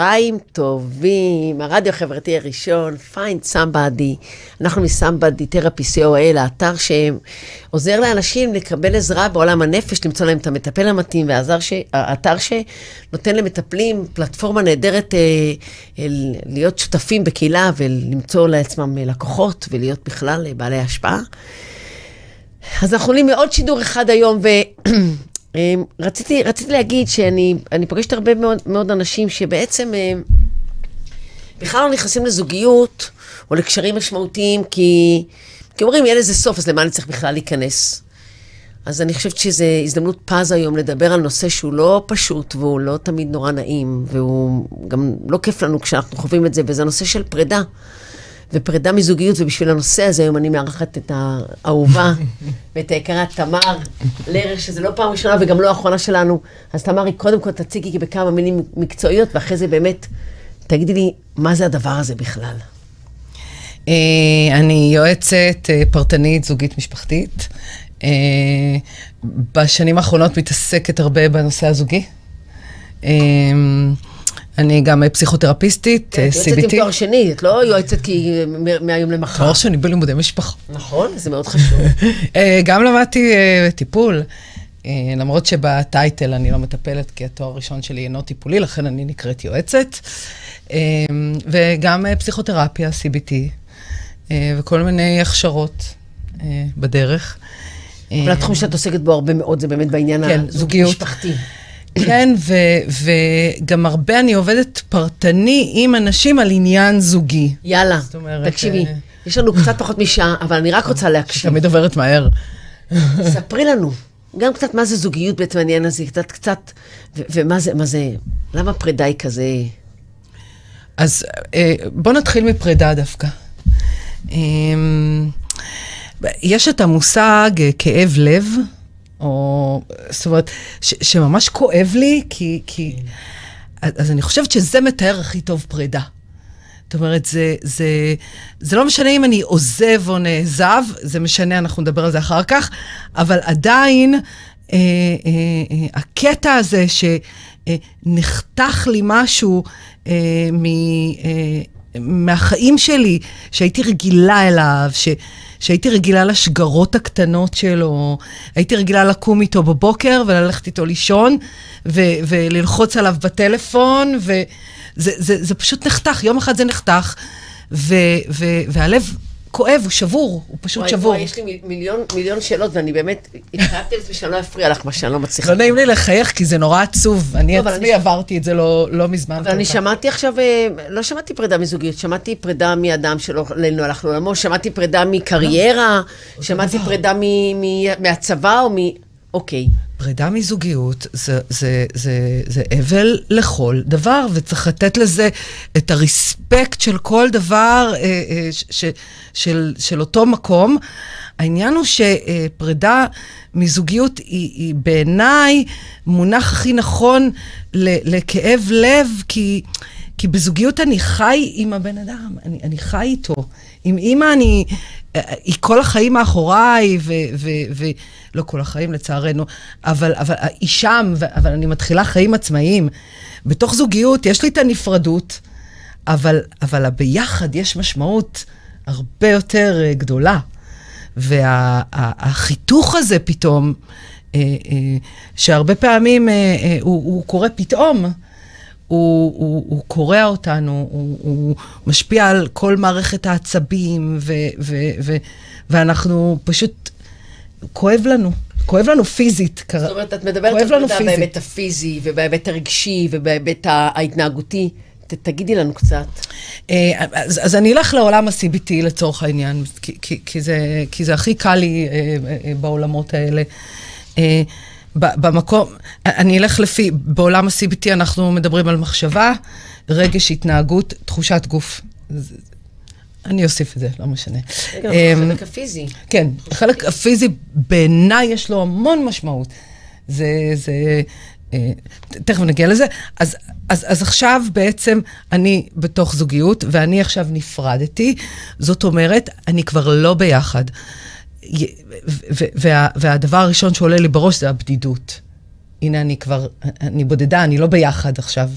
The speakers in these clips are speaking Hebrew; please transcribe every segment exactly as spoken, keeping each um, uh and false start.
צהריים טובים, הרדיו החברתי הראשון, Find Somebody, אנחנו מ-somebuddytherapy נקודה co.il, האתר שעוזר לאנשים לקבל עזרה בעולם הנפש, למצוא להם את המטפל המתאים, והאתר שנותן למטפלים פלטפורמה נהדרת להיות שותפים בקהילה ולמצוא לעצמם לקוחות ולהיות בכלל בעלי השפעה. אז אנחנו עולים לעוד שידור אחד היום ו... רציתי, רציתי להגיד שאני, אני פגשת הרבה מאוד, מאוד אנשים שבעצם בכלל לא נכנסים לזוגיות או לקשרים משמעותיים, כי, כי אומרים, יהיה לזה סוף, אז למה אני צריך בכלל להיכנס? אז אני חושבת שזו הזדמנות פז היום לדבר על נושא שהוא לא פשוט, והוא לא תמיד נורא נעים, והוא גם לא כיף לנו כשאנחנו חווים את זה, וזה נושא של פרידה. ופרידה מזוגיות, ובשביל הנושא הזה היום אני מארחת את האהובה ואת היקרה תמר לרר, שזה לא פעם ראשונה וגם לא האחרונה שלנו. אז תמר, היא קודם כל תציגי בכמה מילים מקצועיות, ואחרי זה באמת תגידי לי מה זה הדבר הזה בכלל. אני יועצת פרטנית זוגית משפחתית. בשנים האחרונות מתעסקת הרבה בנושא הזוגי. אני גם פסיכותרפיסטית, סי בי טי. יועצת עם תואר שני, את לא יועצת כי מהיום למחר. תואר שני בלימודי משפחה. נכון, זה מאוד חשוב. גם למדתי טיפול, למרות שבטייטל אני לא מטפלת, כי התואר הראשון שלי אינו טיפולי, לכן אני נקראת יועצת. וגם פסיכותרפיה, סי בי טי, וכל מיני הכשרות בדרך. אבל התחום שאת עוסקת בו הרבה מאוד, זה באמת בעניין הזוגי משפחתי. כן, וגם הרבה אני עובדת פרטני עם אנשים על עניין זוגי. יאללה, תקשיבי, יש לנו קצת פחות משעה, אבל אני רק רוצה להקשיב. תמיד עוברת מהר. ספרי לנו, גם קצת מה זה זוגיות בעצם העניין הזה, קצת קצת, ומה זה, מה זה, למה פרידה היא כזה? אז בוא נתחיל מפרידה דווקא. יש את המושג כאב לב, או, זאת אומרת, ש, שממש כואב לי, כי, כי, אז, אז אני חושבת שזה מתאר הכי טוב פרידה. זאת אומרת, זה, זה, זה לא משנה אם אני עוזב או נעזב, זה משנה, אנחנו נדבר על זה אחר כך, אבל עדיין, אה, אה, אה, הקטע הזה שנחתך לי משהו אה, מ... אה, מהחיים שלי, שהייתי רגילה אליו, ש, שהייתי רגילה לשגרות הקטנות שלו, הייתי רגילה לקום איתו בבוקר וללכת איתו לישון, ו, וללחוץ עליו בטלפון, וזה זה, זה, זה פשוט נחתך, יום אחד זה נחתך, ו, ו, והלב כואב, הוא שבור, הוא פשוט וואי, שבור. וואי, יש לי מיליון, מיליון שאלות, ואני באמת התחלתי את זה שאני לא אפריע לך מה שאני לא מצליחה. לא נעים לי לחייך, כי זה נורא עצוב. אני עצמי עברתי את זה לא מזמן. אבל אני שמעתי עכשיו, לא שמעתי פרידה מזוגיות, שמעתי פרידה מאדם שלא הלך לעולמו, שמעתי פרידה מקריירה, שמעתי פרידה מהצבא או מ... אוקיי. פרידה מזוגיות זה אבל לכל דבר, וצריך לתת לזה את הרספקט של כל דבר, של אותו מקום. העניין הוא שפרידה מזוגיות היא בעיניי מונח הכי נכון לכאב לב, כי... כי בזוגיות אני חי עם הבן אדם, אני, אני חי איתו. עם אמא אני, היא כל החיים מאחוריי, ו, ו, ו, לא כל החיים לצערנו, אבל, אבל היא שם, אבל אני מתחילה חיים עצמאיים. בתוך זוגיות יש לי את הנפרדות, אבל, אבל ביחד יש משמעות הרבה יותר גדולה. והחיתוך הזה פתאום, שהרבה פעמים הוא, הוא קורה פתאום, הוא, הוא, הוא קורע אותנו, הוא, הוא משפיע על כל מערכת העצבים, ו, ו, ו, ואנחנו פשוט, כואב לנו, כואב לנו פיזית. זאת אומרת, את מדברת על פרידה בהיבט הפיזי, ובהיבט הרגשי, ובהיבט ההתנהגותי. ת, תגידי לנו קצת. אז, אז אני אלך לעולם ה-סי בי טי לצורך העניין, כי, כי, כי, זה, כי זה הכי קל לי בעולמות האלה. במקום, אני אלך לפי, בעולם ה-סי בי טי אנחנו מדברים על מחשבה, רגש, התנהגות, תחושת גוף. אני אוסיף את זה, לא משנה. חלק הפיזי. כן, חלק הפיזי בעיניי יש לו המון משמעות. זה, זה, תכף נגיע לזה. אז, אז, אז עכשיו בעצם אני בתוך זוגיות, ואני עכשיו נפרדתי, זאת אומרת, אני כבר לא ביחד. והדבר הראשון שעולה לי בראש זה הבדידות. הנה אני כבר, אני בודדה, אני לא ביחד עכשיו.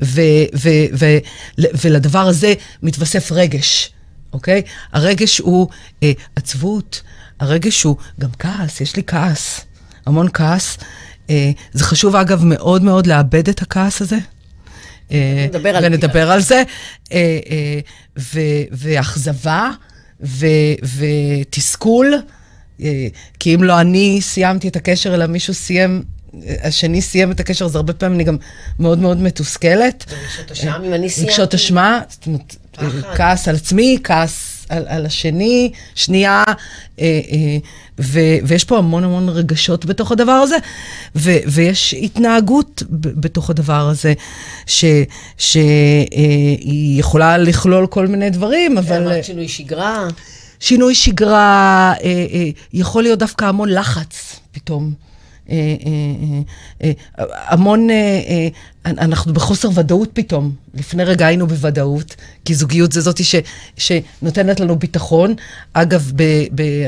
ו, ו, ו, ו, ולדבר הזה מתווסף רגש, אוקיי? הרגש הוא אה, עצבות, הרגש הוא גם כעס, יש לי כעס, המון כעס. אה, זה חשוב אגב מאוד מאוד לאבד את הכעס הזה. אה, נדבר על ונדבר על זה. אה, אה, ו, ואכזבה ו, ותסכול, אה, כי אם לא אני סיימתי את הקשר, אלא מישהו סיים... השני סיים את הקשר, אז הרבה פעמים אני גם מאוד מאוד מתוסכלת. רגשות אשמה, אם אני סיימתי. רגשות אשמה, כעס על עצמי, כעס על, על השני, שנייה, אה, אה, ו, ויש פה המון המון רגשות בתוך הדבר הזה, ו, ויש התנהגות ב, בתוך הדבר הזה, שהיא אה, יכולה לכלול כל מיני דברים, אבל... אמרת שינוי שגרה. שינוי שגרה, אה, אה, יכול להיות דווקא המון לחץ פתאום. המון, אנחנו בחוסר ודאות פתאום, לפני רגע היינו בוודאות, כי זוגיות זה זאת שנותנת לנו ביטחון, אגב,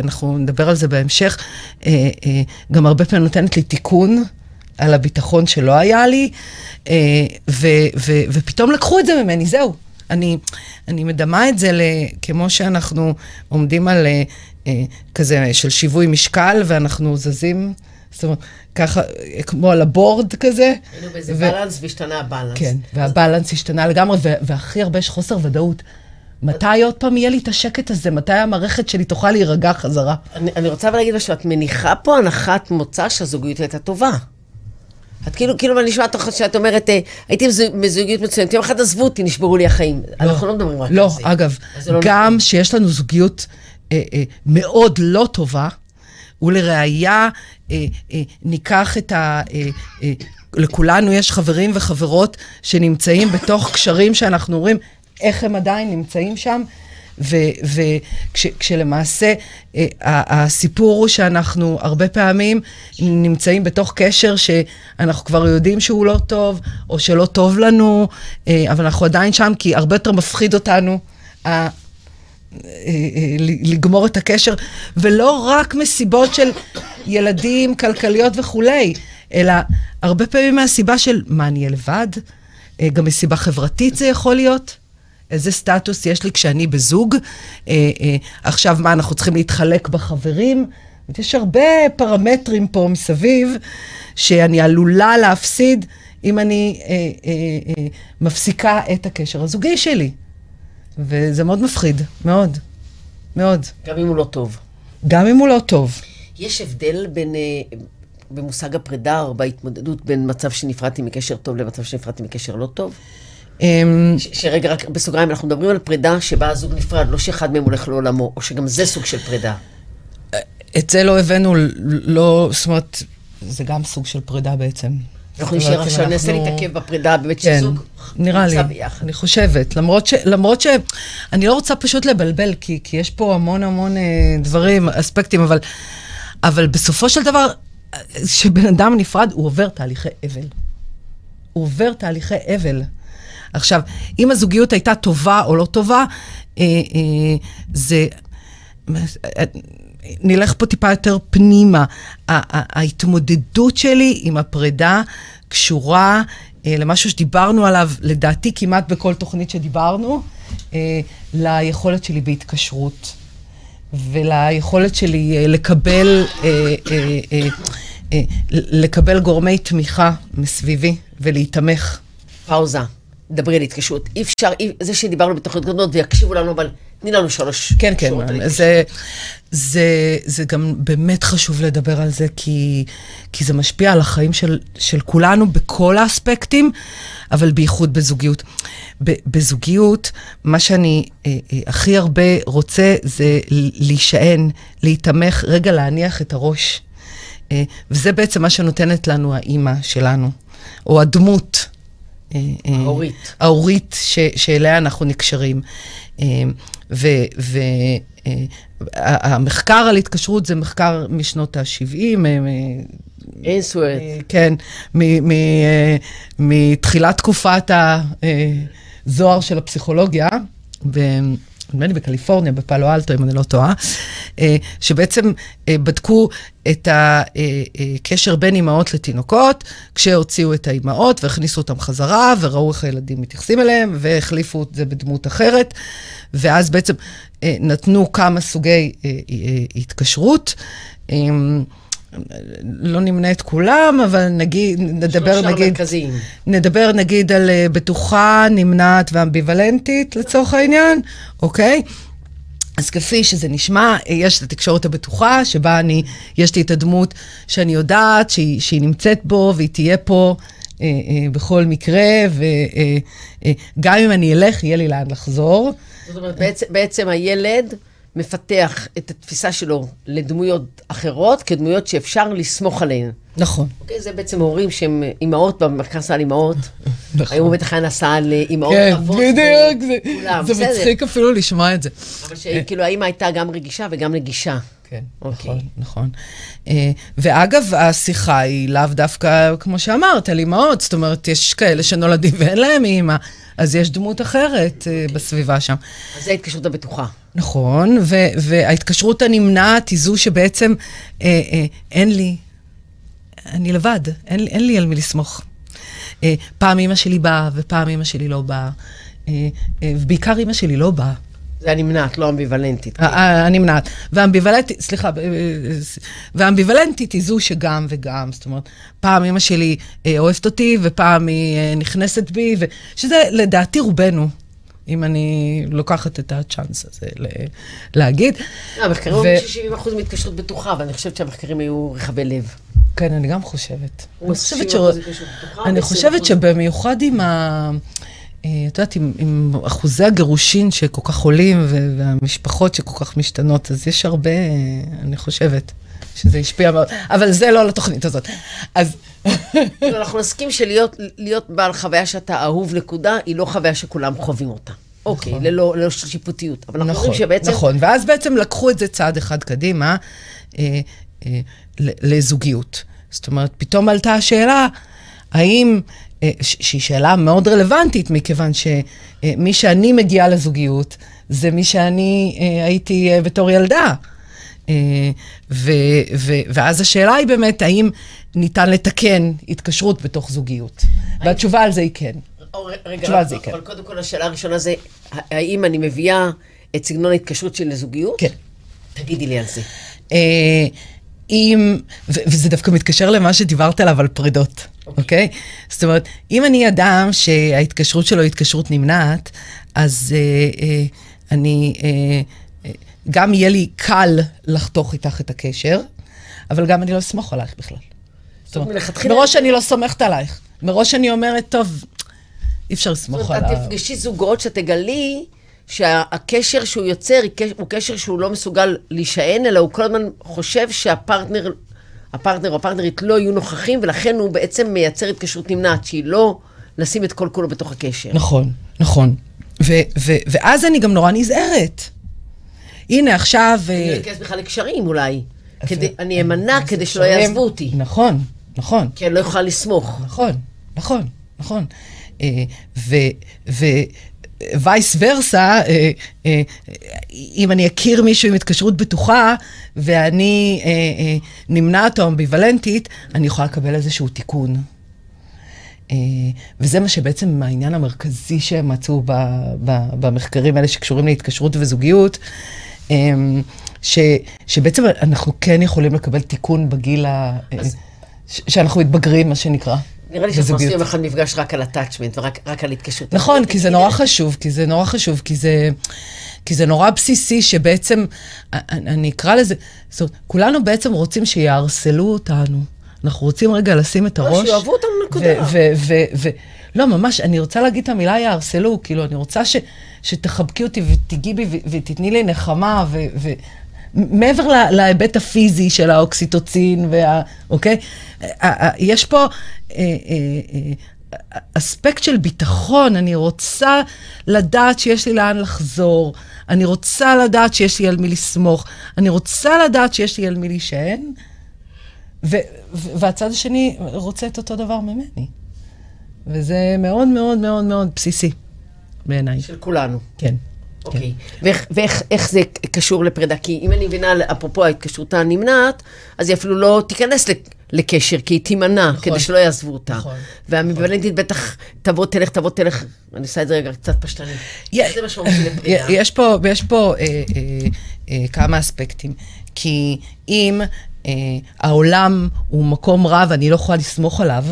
אנחנו נדבר על זה בהמשך, גם הרבה פעמים נותנת לי תיקון על הביטחון שלא היה לי, ופתאום לקחו את זה ממני, זהו. אני, אני מדמה את זה לכמו שאנחנו עומדים על כזה של שיווי משקל, ואנחנו זזים, זאת אומרת, ככה, כמו על הבורד כזה. היינו באיזה ו... בלנס, והשתנה הבלנס. כן, והבלנס השתנה לגמרי, והכי הרבה יש חוסר ודאות. מתי עוד פעם יהיה לי את השקט הזה? מתי המערכת שלי תוכל להירגע חזרה? אני, אני רוצה להגיד משהו, את מניחה פה הנחת מוצא שהזוגיות הייתה טובה. את כאילו, כאילו מה נשמע תוך שאת אומרת, הייתי מזוגיות מצוינת, יום אחד עזבו אותי, נשברו לי החיים. לא, אנחנו לא מדברים רק לא, על זה. לא, אגב, לא גם נכון. שיש לנו זוגיות אה, אה, מאוד לא טובה, ולראיה, אה, אה, ניקח את ה... אה, אה, לכולנו יש חברים וחברות שנמצאים בתוך קשרים שאנחנו רואים איך הם עדיין נמצאים שם, וכשלמעשה אה, הסיפור הוא שאנחנו הרבה פעמים נמצאים בתוך קשר שאנחנו כבר יודעים שהוא לא טוב, או שלא טוב לנו, אה, אבל אנחנו עדיין שם כי הרבה יותר מפחיד אותנו, ה... לגמור את הקשר, ולא רק מסיבות של ילדים, כלכליות וכולי, אלא הרבה פעמים מהסיבה של מה אני לבד, גם מסיבה חברתית זה יכול להיות, איזה סטטוס יש לי כשאני בזוג, עכשיו מה אנחנו צריכים להתחלק בחברים, יש הרבה פרמטרים פה מסביב, שאני עלולה להפסיד אם אני מפסיקה את הקשר הזוגי שלי. וזה מאוד מפחיד, מאוד, מאוד. גם אם הוא לא טוב. גם אם הוא לא טוב. יש הבדל בין, במושג הפרידה או בהתמודדות, בין מצב שנפרדתי מקשר טוב למצב שנפרדתי מקשר לא טוב? שרגע, רק בסוגריים, אנחנו מדברים על פרידה שבה הזוג נפרד, לא שאחד מהם הולך לעולמו, או שגם זה סוג של פרידה. את זה לא הבאנו, לא, זאת אומרת, זה גם סוג של פרידה בעצם. אנחנו נשאר עכשיו, נעשה להתעכב בפרידה, באמת שזוג נמצא ביחד. אני חושבת, למרות שאני לא רוצה פשוט לבלבל, כי יש פה המון המון דברים, אספקטים, אבל בסופו של דבר, שבן אדם נפרד, הוא עובר תהליכי אבל. הוא עובר תהליכי אבל. עכשיו, אם הזוגיות הייתה טובה או לא טובה, זה... נלך פה טיפה יותר פנימה. ההתמודדות שלי עם הפרידה קשורה למשהו שדיברנו עליו, לדעתי כמעט בכל תוכנית שדיברנו, ליכולת שלי בהתקשרות, וליכולת שלי לקבל, לקבל גורמי תמיכה מסביבי ולהתמך. פאוזה, דברי על התקשרות. אי אפשר, זה שדיברנו בתוכנית גדולות ויקשיבו לנו, אבל... תני לנו שלוש. כן, כן. זה, זה, זה גם באמת חשוב לדבר על זה, כי, כי זה משפיע על החיים של, של כולנו בכל האספקטים, אבל בייחוד בזוגיות. ב, בזוגיות, מה שאני אה, אה, הכי הרבה רוצה זה להישען, להתמך, רגע להניח את הראש. אה, וזה בעצם מה שנותנת לנו האימא שלנו, או הדמות. אה, אה, ההורית. ההורית ש, שאליה אנחנו נקשרים. אה, והמחקר על התקשרות זה מחקר משנות ה-שבעים. אין סוויט. כן, מתחילת תקופת הזוהר של הפסיכולוגיה, נדמה לי בקליפורניה, בפאלו אלטו, אם אני לא טועה, שבעצם בדקו את הקשר בין אימהות לתינוקות, כשהוציאו את האימהות והכניסו אותם חזרה, וראו איך הילדים מתייחסים אליהם, והחליפו את זה בדמות אחרת, ואז בעצם נתנו כמה סוגי התקשרות, לא נמנה את כולם, אבל נגיד, נדבר, נגיד, נדבר, נגיד, על בטוחה, נמנעת ואמביוולנטית, לצורך העניין, אוקיי? אז כפי שזה נשמע, יש את התקשורת הבטוחה, שבה אני, יש לי את הדמות שאני יודעת, שהיא, שהיא נמצאת בו, והיא תהיה פה אה, אה, בכל מקרה, וגם אה, אה, אם אני אלך, יהיה לי לאן לחזור. זאת אומרת, בעצם, בעצם הילד מפתח את התפיסה שלו לדמויות אחרות, כדמויות שאפשר לסמוך עליהן. נכון. אוקיי, זה בעצם הורים שהם אימהות, במחקר סל אימהות. נכון. היום בטח היה נסע על אימהות אבות. כן, בדיוק, זה מצחיק אפילו לשמוע את זה. אבל שכאילו, האמא הייתה גם רגישה וגם נגישה. כן, נכון, נכון. ואגב, השיחה היא לאו דווקא, כמו שאמרת, על אימהות, זאת אומרת, יש כאלה שנולדים ואין להם אימא, אז יש דמות אחרת בסביבה שם. אז זה ההתקשרות הבטוחה. נכון, וההתקשרות הנמנעת היא זו שבעצם אין לי, אני לבד, אין לי על מי לסמוך. פעם אמא שלי באה, ופעם אמא שלי לא באה, ובעיקר אמא שלי לא באה. זה הנמנעת, לא אמביוולנטית. הנמנעת. והאמביוולנטית, סליחה, והאמביוולנטית היא זו שגם וגם, זאת אומרת, פעם אמא שלי אוהבת אותי, ופעם היא נכנסת בי, שזה לדעתי רובנו, אם אני לוקחת את הצ'אנס הזה להגיד. המחקרים אומרים ש-שבעים אחוז מהתקשרות בטוחה, אבל אני חושבת שהמחקרים היו רחבי לב. כן, אני גם חושבת. אני חושבת שבמיוחד עם ה... את יודעת, עם, עם אחוזי הגירושין שכל כך עולים, והמשפחות שכל כך משתנות, אז יש הרבה, אני חושבת, שזה השפיע מאוד, אבל זה לא על התוכנית הזאת. אז... אנחנו נסכים שלהיות בעל חוויה שאתה אהוב נקודה, היא לא חוויה שכולם חווים אותה. אוקיי, ללא שיפוטיות. אבל אנחנו חושבים שבעצם... נכון, ואז בעצם לקחו את זה צעד אחד קדימה, לזוגיות. זאת אומרת, פתאום עלתה השאלה, האם... שהיא שאלה מאוד רלוונטית, מכיוון שמי שאני מגיעה לזוגיות, זה מי שאני הייתי בתור ילדה. ואז השאלה היא באמת, האם ניתן לתקן התקשרות בתוך זוגיות? והתשובה על זה היא כן. רגע, אבל קודם כל השאלה הראשונה זה, האם אני מביאה את סגנון ההתקשרות שלי לזוגיות? כן. תגידי לי על זה. אם, וזה דווקא מתקשר למה שדיברת עליו על פרידות, אוקיי? זאת אומרת, אם אני אדם שההתקשרות שלו היא התקשרות נמנעת, אז אני, גם יהיה לי קל לחתוך איתך את הקשר, אבל גם אני לא אסמוך עלייך בכלל. זאת אומרת, מראש אני לא סומכת עלייך. מראש אני אומרת, טוב, אי אפשר לסמוך עלייך. זאת אומרת, את תפגשי זוגות שתגלי... שהקשר שהוא יוצר הוא קשר שהוא לא מסוגל להישען, אלא הוא כל הזמן חושב שהפרטנר, הפרטנר או הפרטנרית לא יהיו נוכחים, ולכן הוא בעצם מייצר התקשרות נמנעת, שהיא לא לשים את כל כולו בתוך הקשר. נכון, נכון. ו- ו- ואז אני גם נורא נזהרת. הנה עכשיו... אני ארכז בכלל לקשרים אולי. אני אמנע כדי שלא יעזבו אותי. נכון, נכון. כי אני לא יכולה לסמוך. נכון, נכון, נכון. ו... וייס ורסה, אם אני אכיר מישהו עם התקשרות בטוחה, ואני נמנעת או אמביוולנטית, אני יכולה לקבל איזשהו תיקון. וזה מה שבעצם העניין המרכזי שהם מצאו במחקרים האלה שקשורים להתקשרות וזוגיות, שבעצם אנחנו כן יכולים לקבל תיקון בגיל שאנחנו מתבגרים, מה שנקרא. נראה לי שאנחנו עושים אחד מפגש רק על הטאצ'מנט ורק על התקשרות. נכון, כי זה נורא חשוב, כי זה נורא חשוב, כי זה נורא בסיסי שבעצם, אני אקרא לזה, זאת אומרת, כולנו בעצם רוצים שיערסלו אותנו. אנחנו רוצים רגע לשים את הראש. שיאהבו אותנו נקודה. לא, ממש, אני רוצה להגיד את המילה יערסלו, כאילו, אני רוצה שתחבקי אותי ותגיעי בי ותתני לי נחמה ו... מעבר להיבט הפיזי של האוקסיטוצין, אוקיי? יש פה אספקט של ביטחון, אני רוצה לדעת שיש לי לאן לחזור, אני רוצה לדעת שיש לי על מי לסמוך, אני רוצה לדעת שיש לי על מי להישען, והצד השני רוצה את אותו דבר ממני. וזה מאוד מאוד מאוד מאוד בסיסי בעיניי. של כולנו. כן. אוקיי. ואיך זה קשור לפרידה? כי אם אני מבינה, אפרופו ההתקשרותה נמנעת, אז היא אפילו לא תיכנס לקשר, כי היא תימנע, כדי שלא יעזבו אותה. והאמביוולנטית בטח תבוא, תלך, תבוא, תלך. אני עושה את זה רגע קצת פשטני. זה משמעות של הפרידה. יש פה כמה אספקטים. כי אם העולם הוא מקום רב, אני לא יכולה לסמוך עליו,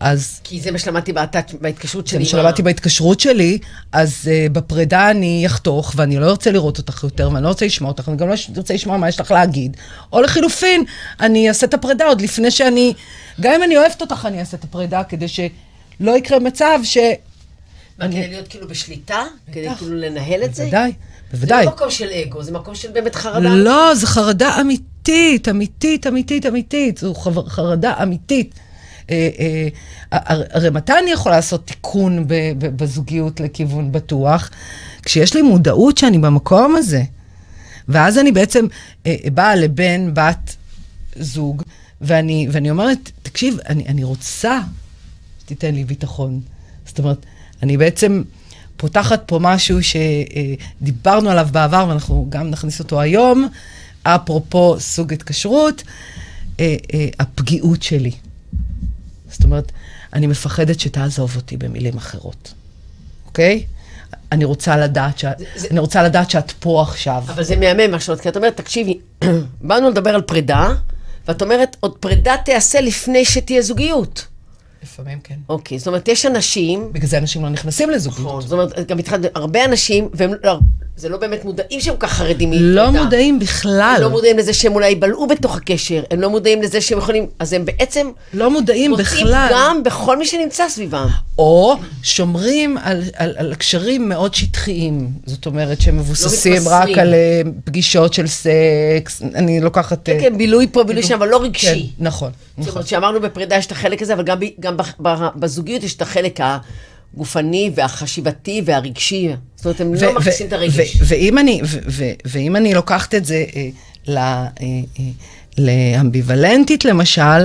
אז... כי זה מה שלמדתי בהתקשרות שלי. זה מה שלמדתי בהתקשרות שלי, אז בפרידה אני אחתוך, ואני לא רוצה לראות אותך יותר, ואני לא רוצה לשמוע אותך, אני גם לא רוצה לשמוע מה יש לך להגיד. או לחילופין, אני אעשה את הפרידה עוד לפני שאני... גם אם אני אוהבת אותך, אני אעשה את הפרידה, כדי שלא יקרה מצב ש... כדי להיות כאילו בשליטה? כדי כאילו לנהל את זה? בוודאי, בוודאי. זה מקום של אגו, זה מקום של באמת חרדה. לא, זה חרדה אמיתית, אמיתית, אמיתית, אמיתית. זו חרדה אמיתית. הרי מתי אני יכולה לעשות תיקון בזוגיות לכיוון בטוח? כשיש לי מודעות שאני במקום הזה. ואז אני בעצם באה לבן, בת, זוג, ואני אומרת, תקשיב, אני רוצה שתיתן לי ביטחון. זאת אומרת, אני בעצם פותחת פה משהו שדיברנו עליו בעבר, ואנחנו גם נכניס אותו היום, אפרופו סוג התקשרות, הפגיעות שלי. זאת אומרת, אני מפחדת שתעזוב אותי במילים אחרות, אוקיי? אני רוצה לדעת ש... זה... אני רוצה לדעת שאת פה עכשיו. אבל זה מהמם מה שאת אומרת, תקשיבי, באנו לדבר על פרידה, ואת אומרת, עוד פרידה תעשה לפני שתהיה זוגיות. לפעמים כן. אוקיי, זאת אומרת, יש אנשים... בגלל זה אנשים לא נכנסים לזוגיות. נכון, זאת אומרת, גם התחלת הרבה אנשים, והם לא... זה לא באמת מודעים שהם כך חרדים מפרידה. לא מודעים בכלל. הם לא מודעים לזה שהם אולי בלעו בתוך הקשר, הם לא מודעים לזה שהם יכולים, אז הם בעצם... לא מודעים בכלל. מוצאים גם בכל מי שנמצא סביבם. או שומרים על, על, על קשרים מאוד שטחיים, זאת אומרת שהם מבוססים לא רק על פגישות של סקס, אני לוקחת... כן, כן, בילוי פה, בילוי שם, אבל לא רגשי. כן, נכון. זאת אומרת, נכון. שאמרנו בפרידה יש את החלק הזה, אבל גם, גם בזוגיות יש את החלק ה... גופני והחשיבתי והרגשי. זאת אומרת, הם לא מכניסים את הרגש. ואם אני לוקחת את זה לאמביוולנטית, למשל,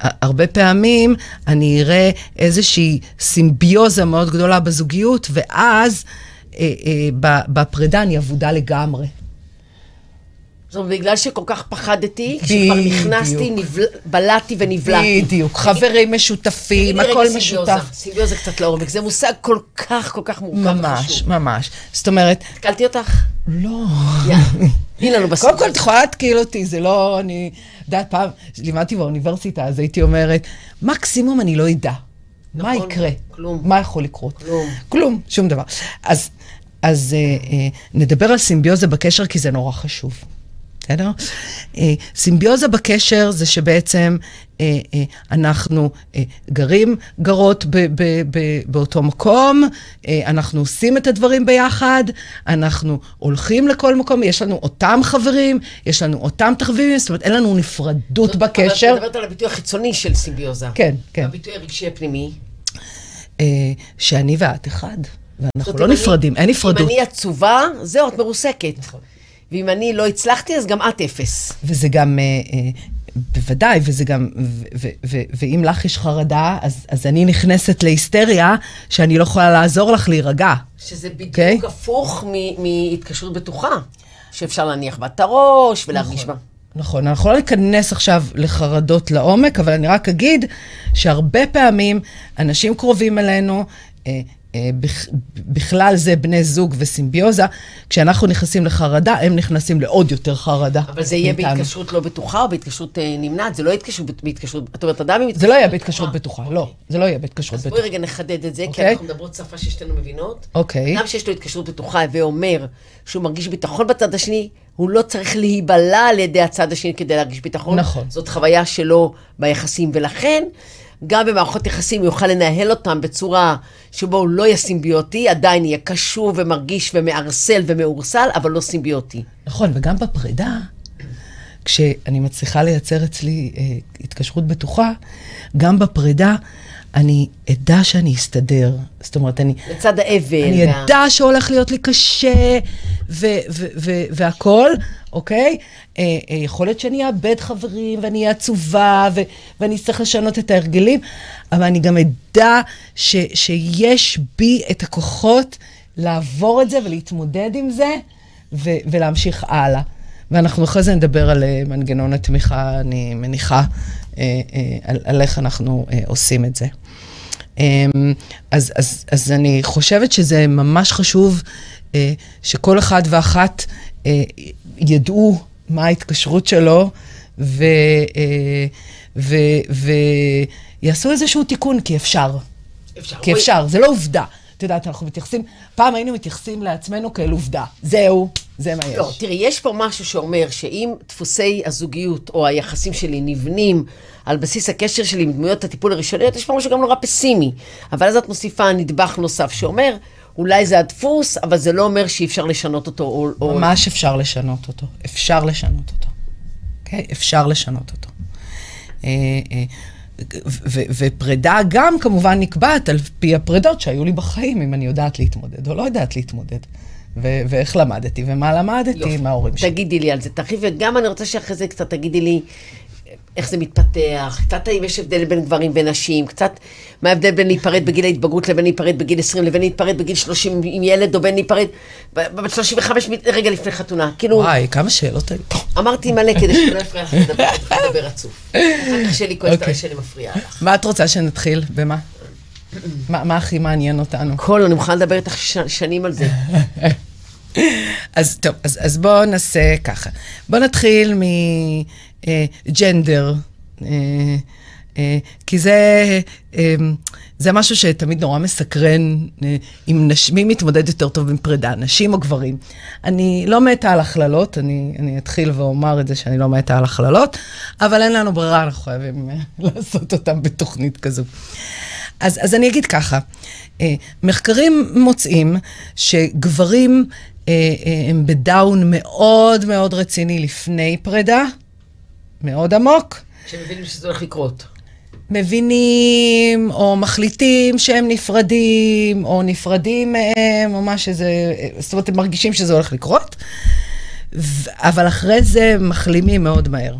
הרבה פעמים אני אראה איזושהי סימביוזה מאוד גדולה בזוגיות, ואז בפרידה אני עבודה לגמרי. זאת אומרת, בגלל שכל כך פחדתי, כשכבר נכנסתי, בלעתי ונבלעתי. בדיוק, חברים משותפים, הכל משותף. סימביוזה קצת לעומק, זה מושג כל כך, כל כך מורכב. ממש, ממש. זאת אומרת... התקלתי אותך? לא. הנה לנו בסוף. קודם כל, תוכל להתקיל אותי, זה לא... אני יודעת, פעם, לימדתי באוניברסיטה, אז הייתי אומרת, מקסימום אני לא ידע. מה יקרה? כלום. מה יכול לקרות? כלום. כלום, שום דבר. אז נדבר על סימביוזה בקשר, כי זה נורא חשוב. בסדר? סימביוזה בקשר זה שבעצם אנחנו גרים, גרות באותו מקום, אנחנו עושים את הדברים ביחד, אנחנו הולכים לכל מקום, יש לנו אותם חברים, יש לנו אותם תחביבים, זאת אומרת, אין לנו נפרדות בקשר. אבל את מדברת על הביטוי החיצוני של סימביוזה. כן, כן. הביטוי הרגשי הפנימי. שאני ואת אחד, ואנחנו לא נפרדים, אין נפרדות. אם אני עצובה, זהו, את מרוסקת. נכון. ואם אני לא הצלחתי, אז גם את אפס. וזה גם, בוודאי, וזה גם, ואם לך יש חרדה, אז אני נכנסת להיסטריה, שאני לא יכולה לעזור לך להירגע. שזה בדיוק הפוך מהתקשרות בטוחה, שאפשר להניח בה את הראש ולהרגיש בה. נכון, אנחנו לא ניכנס עכשיו לחרדות לעומק, אבל אני רק אגיד שהרבה פעמים אנשים קרובים אלינו, בכלל זה בני זוג וסימביוזה, כשאנחנו נכנסים לחרדה, הם נכנסים לעוד יותר חרדה. אבל זה יהיה בהתקשרות לא בטוחה או בהתקשרות נמנעת? זה לא התקשרות בהתקשרות... את אומרת, אדם היא... זה לא יהיה בהתקשרות בטוחה, לא. זה לא יהיה בהתקשרות בטוחה. אז בואי רגע נחדד את זה, כי אנחנו מדברות שפה ששתנו מבינות. אוקיי. אדם שיש לו התקשרות בטוחה ואומר שהוא מרגיש ביטחון בצד השני, הוא לא צריך להיבלע על ידי הצד השני כדי להרגיש ביטחון. נכון. זאת חוויה שלו ביחסים, ולכן גם במערכות יחסים הוא יוכל לנהל אותם בצורה שבו הוא לא יהיה סימביוטי, עדיין יהיה קשור ומרגיש ומארסל ומאורסל, אבל לא סימביוטי. נכון, וגם בפרידה, כשאני מצליחה לייצר אצלי אה, התקשרות בטוחה, גם בפרידה אני אדע שאני אסתדר. זאת אומרת, אני... לצד האבל. אני וה... אדע שהולך להיות לי קשה ו- ו- ו- והכל, אוקיי? אה, אה, יכול להיות שאני אאבד חברים ואני אהיה עצובה ו- ואני צריך לשנות את ההרגלים, אבל אני גם אדע ש- שיש בי את הכוחות לעבור את זה ולהתמודד עם זה, ו- ולהמשיך הלאה. ואנחנו אחרי זה נדבר על uh, מנגנון התמיכה, אני מניחה, uh, uh, על, על איך אנחנו uh, עושים את זה. Um, אז, אז, אז אני חושבת שזה ממש חשוב uh, שכל אחד ואחת uh, ידעו מה ההתקשרות שלו, ו... Uh, ו, ו יעשו איזשהו תיקון, כי אפשר. אפשר. כי אפשר, זה לא עובדה. את יודעת, אנחנו מתייחסים, פעם היינו מתייחסים לעצמנו כאל עובדה. זהו, זה מה יש. לא, תראי, יש פה משהו שאומר שאם דפוסי הזוגיות או היחסים שלי נבנים על בסיס הקשר שלי עם דמויות הטיפול הראשוניות, יש פה משהו גם נורא פסימי. אבל אז את מוסיפה נדבך נוסף שאומר, אולי זה הדפוס, אבל זה לא אומר שאי אפשר לשנות אותו. או, או... ממש אפשר לשנות אותו. אפשר לשנות אותו. אוקיי? אפשר לשנות אותו. אה, אה. ו- ופרידה גם כמובן נקבעת על פי הפרידות שהיו לי בחיים, אם אני יודעת להתמודד או לא יודעת להתמודד. ו- ואיך למדתי ומה למדתי, יופי. מה ההורים שלי. תגידי לי על זה, תרחיב, וגם אני רוצה שאחרי זה קצת תגידי לי איך זה מתפתח, קצת האם יש הבדל בין גברים ונשים, קצת מה ההבדל בין להיפרד בגיל ההתבגרות לבין להיפרד בגיל עשרים, לבין להיפרד בגיל שלושים עם ילד, או בין להיפרד בת שלושים וחמש רגע לפני חתונה. כאילו... וואי, כמה שאלות היו פה. אמרתי מלא כדי שלא יפריע לך לדבר, לדבר רצוף. אחר כך שלי כועסת עליי שאני מפריעה לך. מה את רוצה שנתחיל? במה? מה הכי מעניין אותנו? כל, אני מוכנה לדבר איתך שנים על זה. אז טוב, אז בואו נעשה ככה. בואו נתחיל מ... ג'נדר, כי זה, זה משהו שתמיד נורא מסקרן, אם מי מתמודד יותר טוב מפרידה, נשים או גברים. אני לא מתה על הכללות, אני, אני אתחיל ואומר את זה שאני לא מתה על הכללות, אבל אין לנו ברירה, אנחנו חייבים לעשות אותם בתוכנית כזו. אז, אז אני אגיד ככה, מחקרים מוצאים שגברים הם בדאון מאוד מאוד רציני לפני פרידה, מאוד עמוק. שמבינים שזה הולך לקרות. מבינים, או מחליטים שהם נפרדים, או נפרדים מהם, או מה שזה, זאת אומרת, הם מרגישים שזה הולך לקרות, אבל אחרי זה מחלימים מאוד מהר.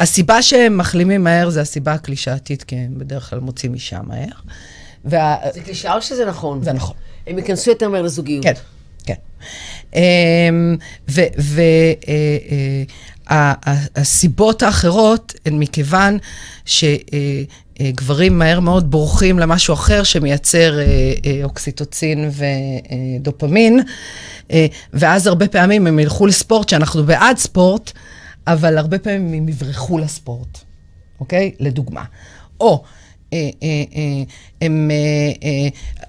הסיבה שהם מחלימים מהר זה הסיבה הקלישאתית, כי הם בדרך כלל מוצאים אישה מהר. וה... זה קלישאה או שזה נכון? זה נכון. הם יכנסו יותר מהר לזוגיות. כן. כן. והסיבות האחרות הן מכיוון שגברים מהר מאוד בורחים למשהו אחר שמייצר אוקסיטוצין ודופמין, ואז הרבה פעמים הם ילכו לספורט, שאנחנו בעד ספורט, אבל הרבה פעמים הם יברחו לספורט, אוקיי? לדוגמה. או הם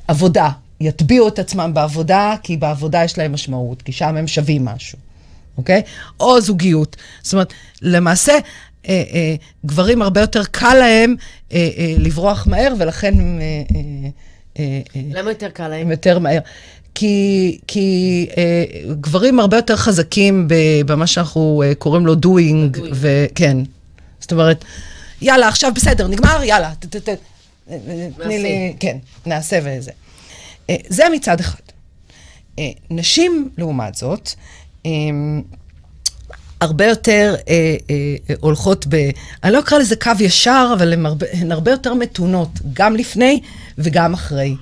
עבודה. יטביעו את עצמם בעבודה, כי בעבודה יש להם משמעות, כי שם הם שווים משהו, אוקיי? או זוגיות. זאת אומרת, למעשה, אה, אה, גברים הרבה יותר קל להם אה, אה, לברוח מהר, ולכן... אה, אה, אה, למה יותר קל להם? יותר מהר. כי, כי אה, גברים הרבה יותר חזקים במה שאנחנו אה, קוראים לו doing, ו- כן. זאת אומרת, יאללה, עכשיו בסדר, נגמר, יאללה. ת, ת, ת, נעשה. לי, כן, נעשה וזה. זה מצד אחד. נשים, לעומת זאת, הרבה יותר הולכות ב... אני לא אקרא לזה קו ישר, אבל הן הרבה יותר מתונות, גם לפני וגם אחרי.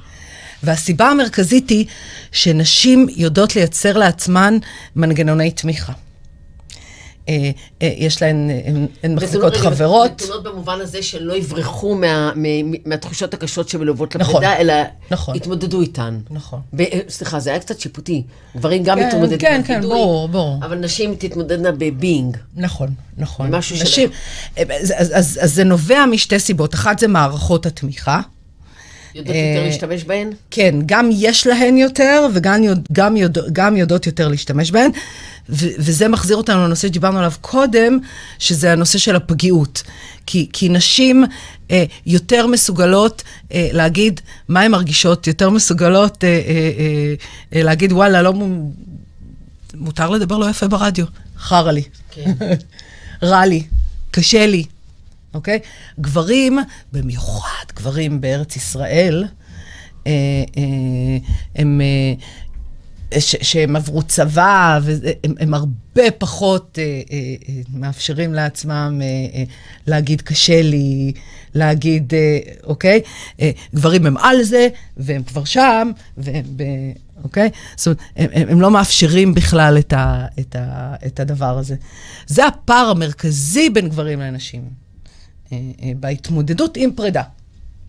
והסיבה המרכזית היא שנשים יודעות לייצר לעצמן מנגנוני תמיכה. יש להן, הן מחזיקות חברות. נתונות במובן הזה שלא יברחו מהתחושות הקשות שמלוות לפרידה, אלא התמודדו איתן. נכון. סליחה, זה היה קצת שיפוטי. גברים גם התמודדו. כן, כן, ברור, ברור. אבל נשים תתמודדנה בביינג. נכון, נכון. משהו שלהם. אז זה נובע משתי סיבות. אחת זה מערכות התמיכה. יודעות יותר להשתמש בהן? כן, גם יש להן יותר, וגם יודעות יותר להשתמש בהן, וזה מחזיר אותנו לנושא שדיברנו עליו קודם, שזה הנושא של הפגיעות. כי נשים יותר מסוגלות להגיד, מה הן מרגישות? יותר מסוגלות להגיד, וואלה, לא מותר לדבר לא יפה ברדיו. חרה לי. רע לי. קשה לי. אוקיי? גברים, במיוחד גברים בארץ ישראל, הם ש- שהם עברו צבא, והם הם הרבה פחות אה, אה, מאפשרים לעצמם אה, אה, להגיד קשה לי, להגיד, אה, אוקיי? אה, גברים הם על זה, והם כבר שם, והם, ב, אוקיי? זאת אומרת, הם, הם, הם לא מאפשרים בכלל את, ה, את, ה, את הדבר הזה. זה הפער המרכזי בין גברים לאנשים, אה, אה, בהתמודדות עם פרידה,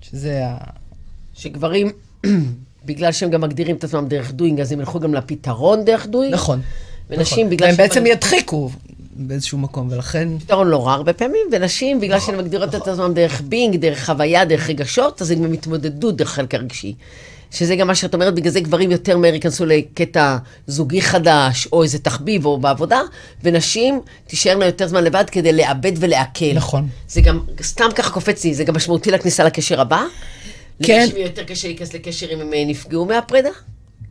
שזה ה... שגברים... בגלל שהם גם מגדירים את עצמם דרך דוינג, אז הם ילכו גם לפתרון דרך דוינג. נכון. ונשים נכון. בגלל שהם... והם בעצם ידחיקו באיזשהו מקום, ולכן... פתרון לא רע הרבה פעמים, ונשים בגלל נכון, שהן מגדירות נכון. את עצמם דרך בינג, דרך חוויה, דרך רגשות, אז הם גם התמודדו דרך חלק הרגשי. שזה גם מה שאת אומרת, בגלל זה גברים יותר מהר ייכנסו לקטע זוגי חדש, או איזה תחביב, או בעבודה, ונשים תישארנו יותר זמן לבד כדי לאבד ולעכל. נכון. זה גם, סתם ככה קופץ לי, זה גם משמעותי לכניסה לקשר הבא. כן. לנשים יותר קשה להיכנס לקשר אם הם נפגעו מהפרידה?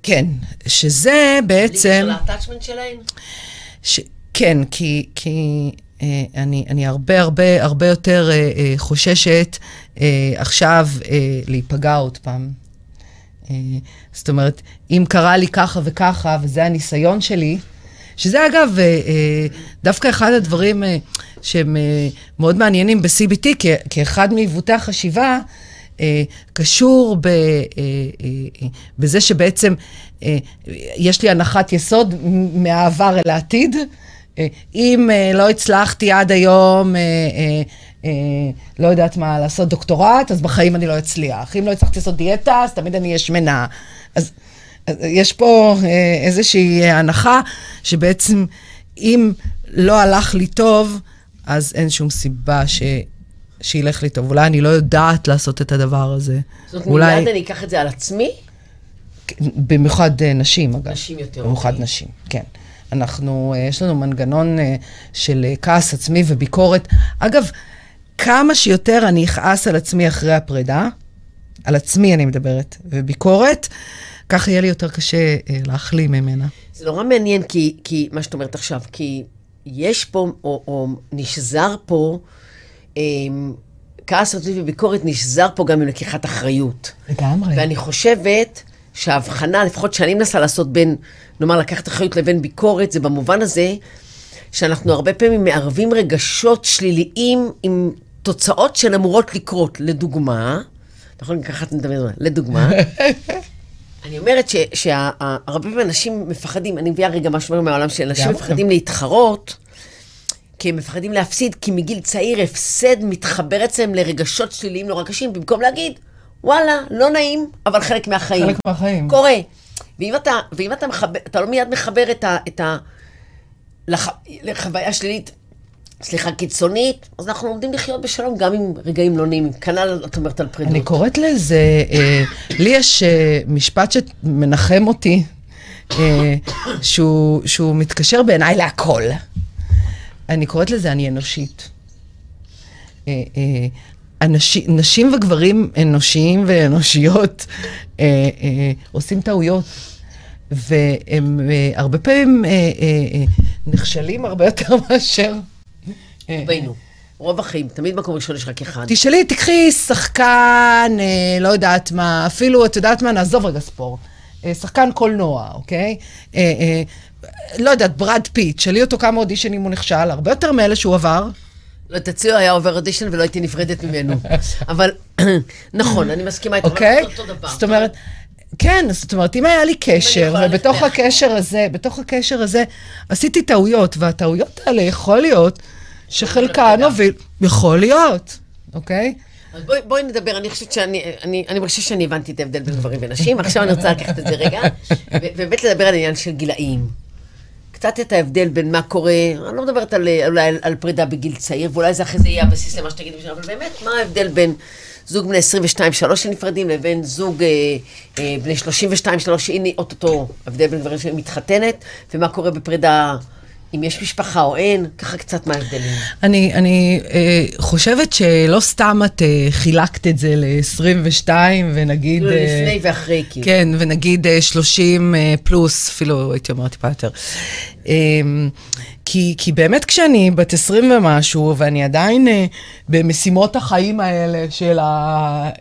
כן, שזה בעצם... בלי קשר לאטאצ'מנט שלהן? ש... כן, כי, כי אה, אני, אני הרבה הרבה הרבה יותר אה, אה, חוששת אה, עכשיו אה, להיפגע עוד פעם. אה, זאת אומרת, אם קרה לי ככה וככה, וזה הניסיון שלי, שזה אגב אה, אה, דווקא אחד הדברים אה, שהם אה, מאוד מעניינים ב-סי בי טי, כ- כאחד מעיוותי החשיבה, קשור ב, בזה שבעצם יש לי הנחת יסוד מהעבר אל העתיד. אם לא הצלחתי עד היום, לא יודעת מה, לעשות דוקטורט, אז בחיים אני לא אצליח. אם לא הצלחתי לעשות דיאטה, אז תמיד אני אהיה שמנה. אז יש פה איזושהי הנחה שבעצם אם לא הלך לי טוב, אז אין שום סיבה ש... שילך לי טוב, אולי אני לא יודעת לעשות את הדבר הזה. זאת אומרת, מיד אני אקח את זה על עצמי? במיוחד נשים, אגב. נשים יותר. במיוחד נשים, כן. אנחנו, יש לנו מנגנון של כעס עצמי וביקורת. אגב, כמה שיותר אני אכעס על עצמי אחרי הפרידה, על עצמי אני מדברת, וביקורת, כך יהיה לי יותר קשה להחלים ממנה. זה נורא מעניין, כי, כי מה שאת אומרת עכשיו, כי יש פה, או, או נשזר פה, כעס עצמי וביקורת נשזר פה גם עם לקיחת אחריות. לגמרי. ואני חושבת שההבחנה, לפחות שאני מנסה לעשות בין, נאמר, לקחת אחריות לבין ביקורת, זה במובן הזה שאנחנו הרבה פעמים מערבים רגשות שליליים עם תוצאות שהן אמורות לקרות. לדוגמה, נכון, לקחת נדבר, לדוגמה, אני אומרת שהרבה פעמים אנשים מפחדים, אני מביאה רגע משהו מהעולם של אנשים מפחדים להתחרות, כי הם מפחדים להפסיד, כי מגיל צעיר הפסד מתחבר אצלם לרגשות שליליים לא רגשים, במקום להגיד, וואלה, לא נעים, אבל חלק מהחיים. חלק מהחיים. קורה. ואם אתה, ואם אתה מחבר, אתה לא מיד מחבר את ה, את ה, לח, לחוויה שלילית, סליחה, קיצונית, אז אנחנו עומדים לחיות בשלום גם עם רגעים לא נעימים. כנ"ל, את אומרת על פרידות. אני קוראת לזה, אה, לי יש אה, משפט שמנחם אותי, אה, שהוא, שהוא מתקשר בעיניי להכל. אני קוראת לזה, אני אנושית. אנשי, נשים וגברים אנושיים ואנושיות עושים טעויות, והם הרבה פעמים נכשלים הרבה יותר מאשר... בינו, רוב החיים, תמיד מקום ראשון יש רק אחד. תשאלי, תקחי שחקן, לא יודעת מה, אפילו, את יודעת מה, נעזוב רגע ספורט. שחקן קולנוע, אוקיי? לא יודעת, ברד פיט, שלי אותו כמה אודישנים הוא נכשל, הרבה יותר מאלה שהוא עבר. לא, תציעו, היה עובר אודישן ולא הייתי נפרדת ממנו. אבל, נכון, אני מסכימה איתו, אבל אותו דבר. זאת אומרת, כן, זאת אומרת, אם היה לי קשר, ובתוך הקשר הזה, בתוך הקשר הזה, עשיתי טעויות, והטעויות האלה יכול להיות שחלקן הוביל, יכול להיות, אוקיי? אז בואי, בואי נדבר, אני חושבת שאני, אני, אני מרגישה שאני הבנתי את ההבדל בין גברים ונשים, עכשיו אני רוצה לקחת את זה רגע, ובאמת לדבר על עניין של גילאים. קצת את ההבדל בין מה קורה, אני לא מדברת על, אולי על, על פרידה בגיל צעיר, ואולי זה אחרי זה יהיה הבסיס למה שתגידי בשביל, אבל באמת, מה ההבדל בין זוג בני עשרים ושתיים שלוש שנפרדים, לבין זוג אה, אה, בני שלושים ושתיים שלוש, שהנה אותו הבדל בין גברים שמתחתנת, ומה קורה בפרידה, אם יש משפחה או אין, ככה קצת מההבדלים. אני, אני אה, חושבת שלא סתם את אה, חילקת את זה ל-עשרים ושתיים, ונגיד... כאילו אה, לפני ואחרי, כאילו. כן, ונגיד אה, שלושים אה, פלוס, אפילו הייתי אומרת טיפה יותר. אה, כי, כי באמת כשאני בת עשרים ומשהו, ואני עדיין אה, במשימות החיים האלה של ה...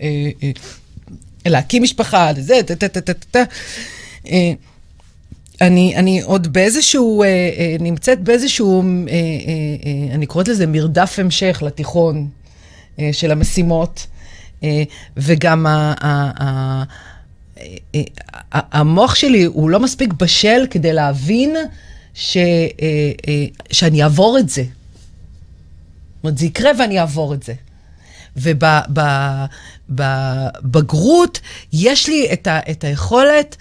אה, אה, להקים משפחה, זה, ת, ת, ת, ת, ת, ת, אה, אני, אני עוד באיזשהו, אה, אה, נמצאת באיזשהו, אה, אה, אה, אני קוראת לזה מרדף המשך לתיכון אה, של המשימות, אה, וגם ה... ה, ה המוח שלי הוא לא מספיק בשל כדי להבין ש, שאני אעבור את זה. זאת אומרת, זה יקרה ואני אעבור את זה. ובבגרות יש לי את, ה, את היכולת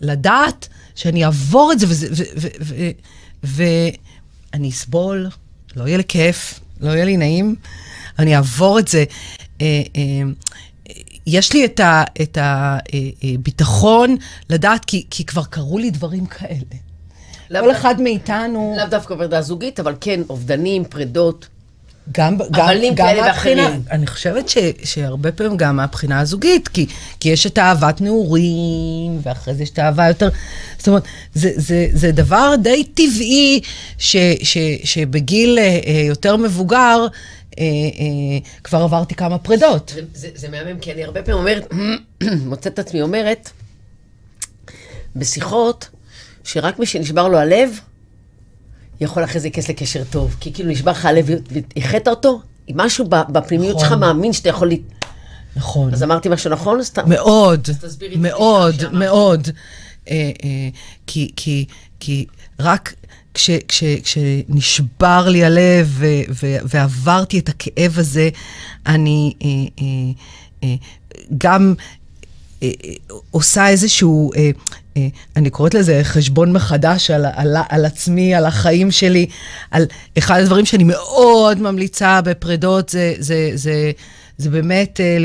לדעת שאני אעבור את זה, וזה, ו, ו, ו, ו, ואני אסבול, לא יהיה לי כיף, לא יהיה לי נעים, אני אעבור את זה. יש לי את ה, את הביטחון לדעת, כי, כי כבר קראו לי דברים כאלה. לא כל דו... אחד מאיתנו... לאו דווקא פרידה זוגית, אבל כן, אובדנים, פרידות. גם, גם, גם מהבחינה... אני חושבת ש, שהרבה פעמים גם מהבחינה הזוגית, כי, כי יש את אהבת נעורים, ואחרי זה יש את אהבה יותר... זאת אומרת, זה, זה, זה דבר די טבעי, ש, ש, שבגיל יותר מבוגר, אה, אה, כבר עברתי כמה פרידות. זה, זה, זה מהמם, כי אני הרבה פעמים אומרת, מוצאת את עצמי אומרת, בשיחות, שרק מי שנשבר לו הלב, יכול אחרי זה יקס לקשר טוב. כי כאילו נשבר לך הלב ויחטר אותו, עם משהו בפנימיות שלך מאמין שאתה יכול... נכון. אז אמרתי משהו נכון? מאוד, מאוד, מאוד. כי רק... כש, כש, כשנשבר לי הלב ו, ו, ועברתי את הכאב הזה, אני אה, אה, אה, גם אה, אה, עושה איזשהו, אה, אה, אני קוראת לזה חשבון מחדש על, על, על עצמי, על החיים שלי, על אחד הדברים שאני מאוד ממליצה בפרידות, זה, זה, זה, זה באמת אה,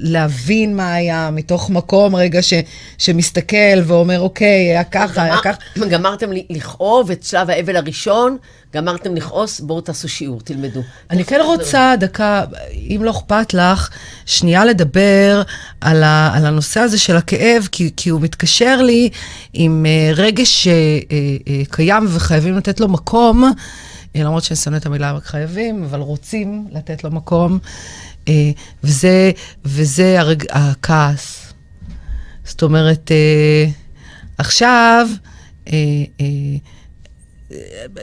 להבין מה היה, מתוך מקום רגע ש, שמסתכל ואומר, אוקיי, היה ככה, היה ככה. גמרתם לכאוב את שלב האבל הראשון, גמרתם לכעוס, בואו תעשו שיעור, תלמדו. אני כן רוצה, דקה, אם לא אכפת לך, שנייה לדבר על, ה, על הנושא הזה של הכאב, כי, כי הוא מתקשר לי עם uh, רגש uh, uh, קיים וחייבים לתת לו מקום, למרות שאני שונאת את המילה חייבים, אבל רוצים לתת לו מקום, וזה, וזה הרג... הכעס. זאת אומרת, עכשיו,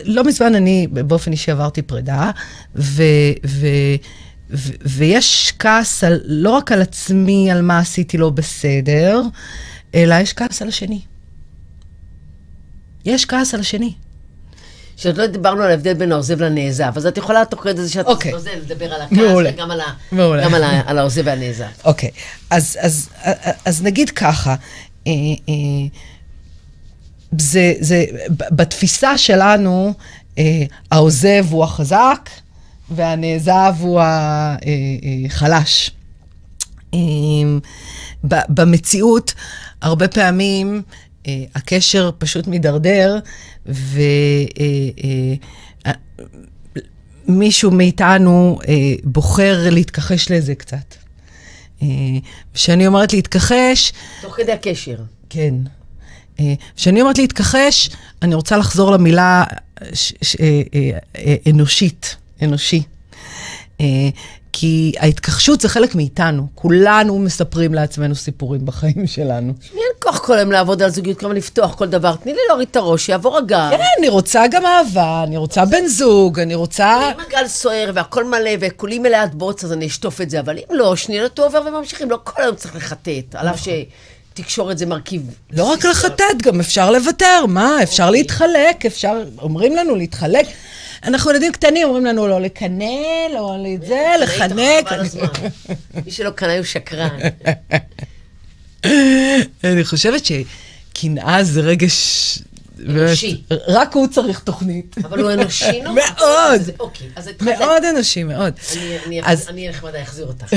לא מזמן אני באופן אישי עברתי פרידה, ו... ו... ו... ויש כעס על... לא רק על עצמי, על מה עשיתי לא בסדר, אלא יש כעס על השני. יש כעס על השני. שעוד לא דיברנו על ההבדל בין העוזב לנעזב, אז את יכולה תוך כדי זה שאת okay. עוזב לדבר על הכעס וגם על, גם על, על העוזב והנעזב. אוקיי, okay. אז, אז, אז, אז נגיד ככה, אה, אה, זה, זה, בתפיסה שלנו, אה, העוזב הוא החזק והנעזב הוא החלש. אה, אה, במציאות, הרבה פעמים, Uh, הקשר פשוט מדרדר, ומישהו uh, uh, uh, מאיתנו uh, בוחר להתכחש לזה קצת. כשאני uh, אומרת להתכחש... תוך כדי הקשר. כן. כשאני uh, אומרת להתכחש, אני רוצה לחזור למילה ש, ש, uh, uh, uh, אנושית, אנושי. Uh, כי ההתכחשות זה חלק מאיתנו. כולנו מספרים לעצמנו סיפורים בחיים שלנו. אין כוח כולם לעבוד על זוגיות, כלומר לפתוח כל דבר. תני לי להוריד את הראש, יעבור הגל. כן, אני רוצה גם אהבה, אני רוצה בן זוג, אני רוצה... אם הגל סוער והכל מלא וכולי מלאת בוץ, אז אני אשטוף את זה. אבל אם לא, שנייה אותו עובר וממשיכים. לא כל היום צריך לחטט, עליו שתקשור את זה מרכיב. לא רק לחטט, גם אפשר לוותר. מה? אפשר להתחלק, אפשר... אומרים לנו להתחלק. אנחנו ילדים קטנים, אומרים לנו לא לקנא, לא לזה, לחנק. מי שלא קנא הוא שקרן. אני חושבת שקנאה זה רגש... אנושי. רק הוא צריך תוכנית. אבל הוא אנושי נורא. מאוד. אוקיי, אז התחלת. מאוד אנושי, מאוד. אני נחמדה, אחזיר אותך.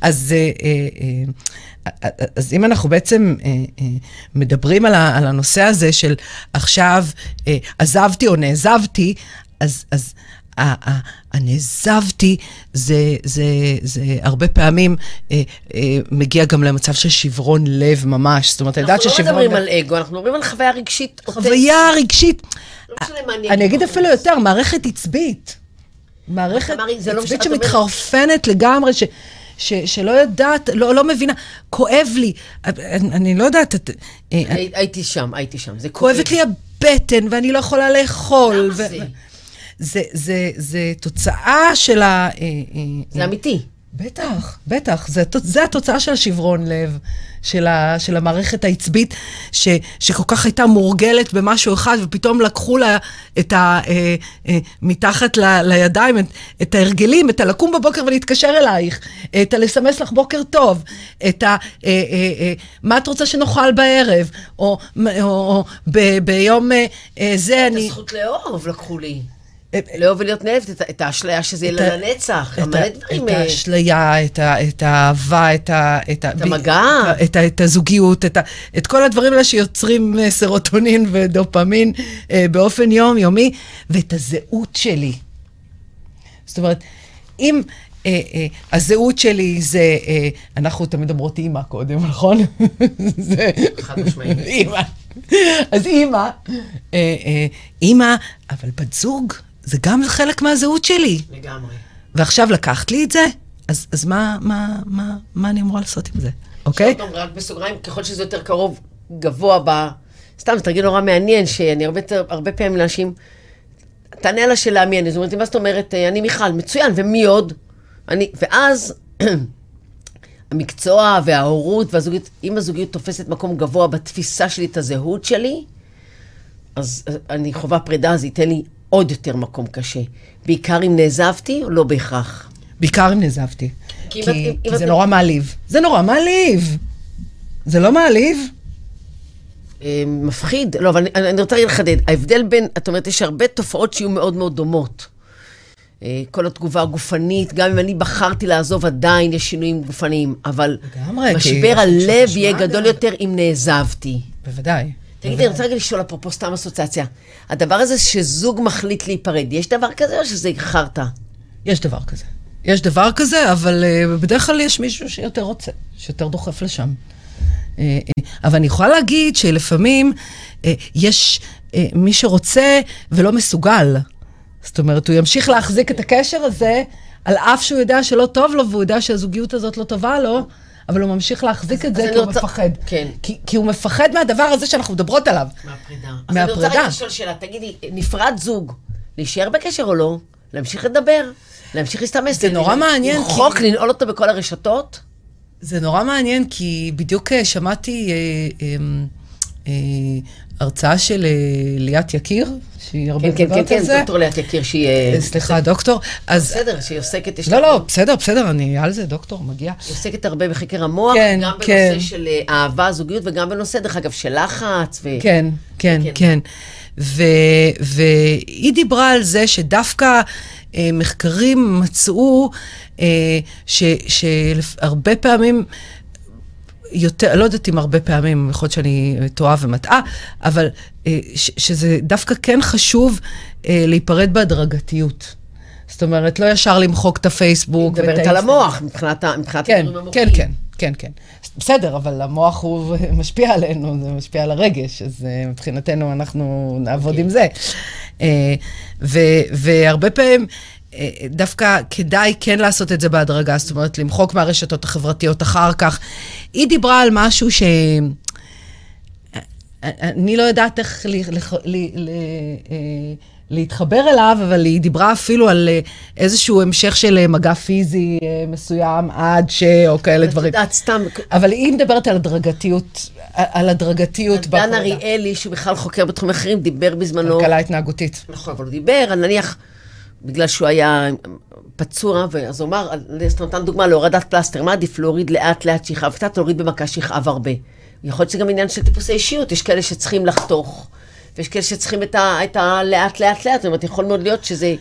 אז... אז אם אנחנו בעצם מדברים על הנושא הזה של עכשיו עזבתי או נעזבתי, אז, אז הנעזבתי זה, זה, זה הרבה פעמים מגיע גם למצב של שברון לב ממש. זאת אומרת, אני יודעת ששברון... אנחנו לא מדברים על אגו, אנחנו מדברים על חוויה רגשית. חוויה רגשית. אני אגיד אפילו יותר, מערכת עצבית. מערכת עצבית שמתחרפנת לגמרי, ש... ש, שלא יודעת, לא, לא מבינה, כואב לי, אני, אני לא יודעת... את, הי, אני, הייתי שם, הייתי שם, זה כואב. כואבת לי הבטן, ואני לא יכולה לאכול. למה ו... זה? זה, זה, זה תוצאה של ה... זה אמיתי. בטח, בטח. זה, זה התוצאה של השברון לב, של, ה, של המערכת העצבית, ש, שכל כך הייתה מורגלת במשהו אחד, ופתאום לקחו לה את ה... אה, אה, מתחת ל, לידיים, את, את ההרגלים, את הלקום בבוקר ולהתקשר אלייך, את הלסמס לך בוקר טוב, את ה... אה, אה, אה, מה את רוצה שנאכל בערב, או, או, או ב, ביום אה, זה אני... את הזכות לאהוב לקחו לי. לאהוב ולהיות נאהבת, את האשליה שזה יהיה לנצח, את האשליה, את האהבה, את המגע, את הזוגיות, את כל הדברים האלה שיוצרים סרוטונין ודופמין באופן יומיומי, ואת הזהות שלי. זאת אומרת, אם הזהות שלי זה, אנחנו תמיד אומרות אימא קודם, נכון? חד משמעית. אימא. אז אימא, אימא, אבל בת זוג, זה גם חלק מהזהות שלי. לגמרי. ועכשיו לקחת לי את זה, אז, אז מה, מה, מה, מה אני אמורה לעשות עם זה? אוקיי? שאותם רק בסוגריים, ככל שזה יותר קרוב, גבוה ב... סתם, זה תרגיל נורא מעניין, שאני הרבה, הרבה פעמים לאנשים, תענה על השאלה מי אני, זאת אומרת, מה זאת אומרת, אני מיכל, מצוין, ומי עוד? אני, ואז, המקצוע וההורות והזוגיות, אם הזוגיות תופסת מקום גבוה בתפיסה שלי, את הזהות שלי, אז אני חובה פרידה, אז ייתן לי עוד יותר מקום קשה. בעיקר אם נעזבתי, או לא בהכרח? בעיקר אם נעזבתי. כי, כי, אם, כי אם זה את... נורא מעליב. זה נורא מעליב. זה לא מעליב? אה, מפחיד. לא, אבל אני, אני רוצה לחדד. ההבדל בין, את אומרת, יש הרבה תופעות שיהיו מאוד מאוד דומות. אה, כל התגובה הגופנית, גם אם אני בחרתי לעזוב, עדיין יש שינויים גופניים. אבל גמרי, משבר הלב יהיה גדול דבר... יותר אם נעזבתי. בוודאי. תגידי, אני רוצה רגע לשאול אפרופו סתם אסוציאציה. הדבר הזה שזוג מחליט להיפרד, יש דבר כזה או שזה חרטה? יש דבר כזה. יש דבר כזה, אבל uh, בדרך כלל יש מישהו שיותר רוצה, שיותר דוחף לשם. Uh, uh, אבל אני יכולה להגיד שלפעמים uh, יש uh, מי שרוצה ולא מסוגל. זאת אומרת, הוא ימשיך להחזיק את הקשר הזה, על אף שהוא יודע שלא טוב לו, והוא יודע שהזוגיות הזאת לא טובה לו, אבל הוא ממשיך להחזיק את זה כי הוא מפחד. כן. כי הוא מפחד מהדבר הזה שאנחנו מדברות עליו. מהפרידה. אז אני רוצה רגע לשאול שאלה, תגידי, נפרד זוג, להישאר בקשר או לא? להמשיך לדבר? להמשיך להסתמס? זה נורא מעניין. חוק, לנעול אותו בכל הרשתות? זה נורא מעניין, כי בדיוק שמעתי הרצאה של ליאת יקיר, שהיא הרבה מדברת על זה. כן, כן, כן, דוקטור ליאת יקיר שהיא... סליחה, דוקטור. בסדר, שהיא עוסקת... לא, לא, בסדר, בסדר, אני על זה, דוקטור, מגיע. היא עוסקת הרבה בחקר המוח, גם בנושא של אהבה, זוגיות, וגם בנושא, דרך אגב, של לחץ. כן, כן, כן. והיא דיברה על זה שדווקא מחקרים מצאו שהרבה פעמים... יותר, לא יודעת אם הרבה פעמים, יכול להיות שאני טועה ומטעה, אבל ש, שזה דווקא כן חשוב להיפרד בהדרגתיות. זאת אומרת, לא ישר למחוק את הפייסבוק. מדברת על המוח, מבחינת הדברים המוחים. כן, כן, כן, כן. בסדר, אבל המוח הוא משפיע עלינו, זה משפיע על הרגש, אז מבחינתנו אנחנו נעבוד עם זה. והרבה פעמים, דווקא כדאי כן לעשות את זה בהדרגה, זאת אומרת, למחוק מהרשתות החברתיות אחר כך. היא דיברה על משהו ש... אני לא יודעת איך להתחבר אליו, אבל היא דיברה אפילו על איזשהו המשך של מגע פיזי מסוים, עד ש... או כאלה דברים. אבל היא מדברת על הדרגתיות, על הדרגתיות. דן אריאלי, שהוא בכלל חוקר בתחום אחרים, דיבר בזמנו... כלכלה התנהגותית. נכון, אבל הוא דיבר, אני נניח... בגלל שהוא היה פצוע, אז הוא אמר, נתן דוגמה להורדת פלסטר, מה עדיף להוריד לאט לאט שיכאב, קצת להוריד במכה שיכאב הרבה. יכול להיות שגם עניין של טיפוסי אישיות, יש כאלה שצריכים לחתוך, ויש כאלה שצריכים את הלאט לאט לאט, זאת אומרת, יכול מאוד להיות שזה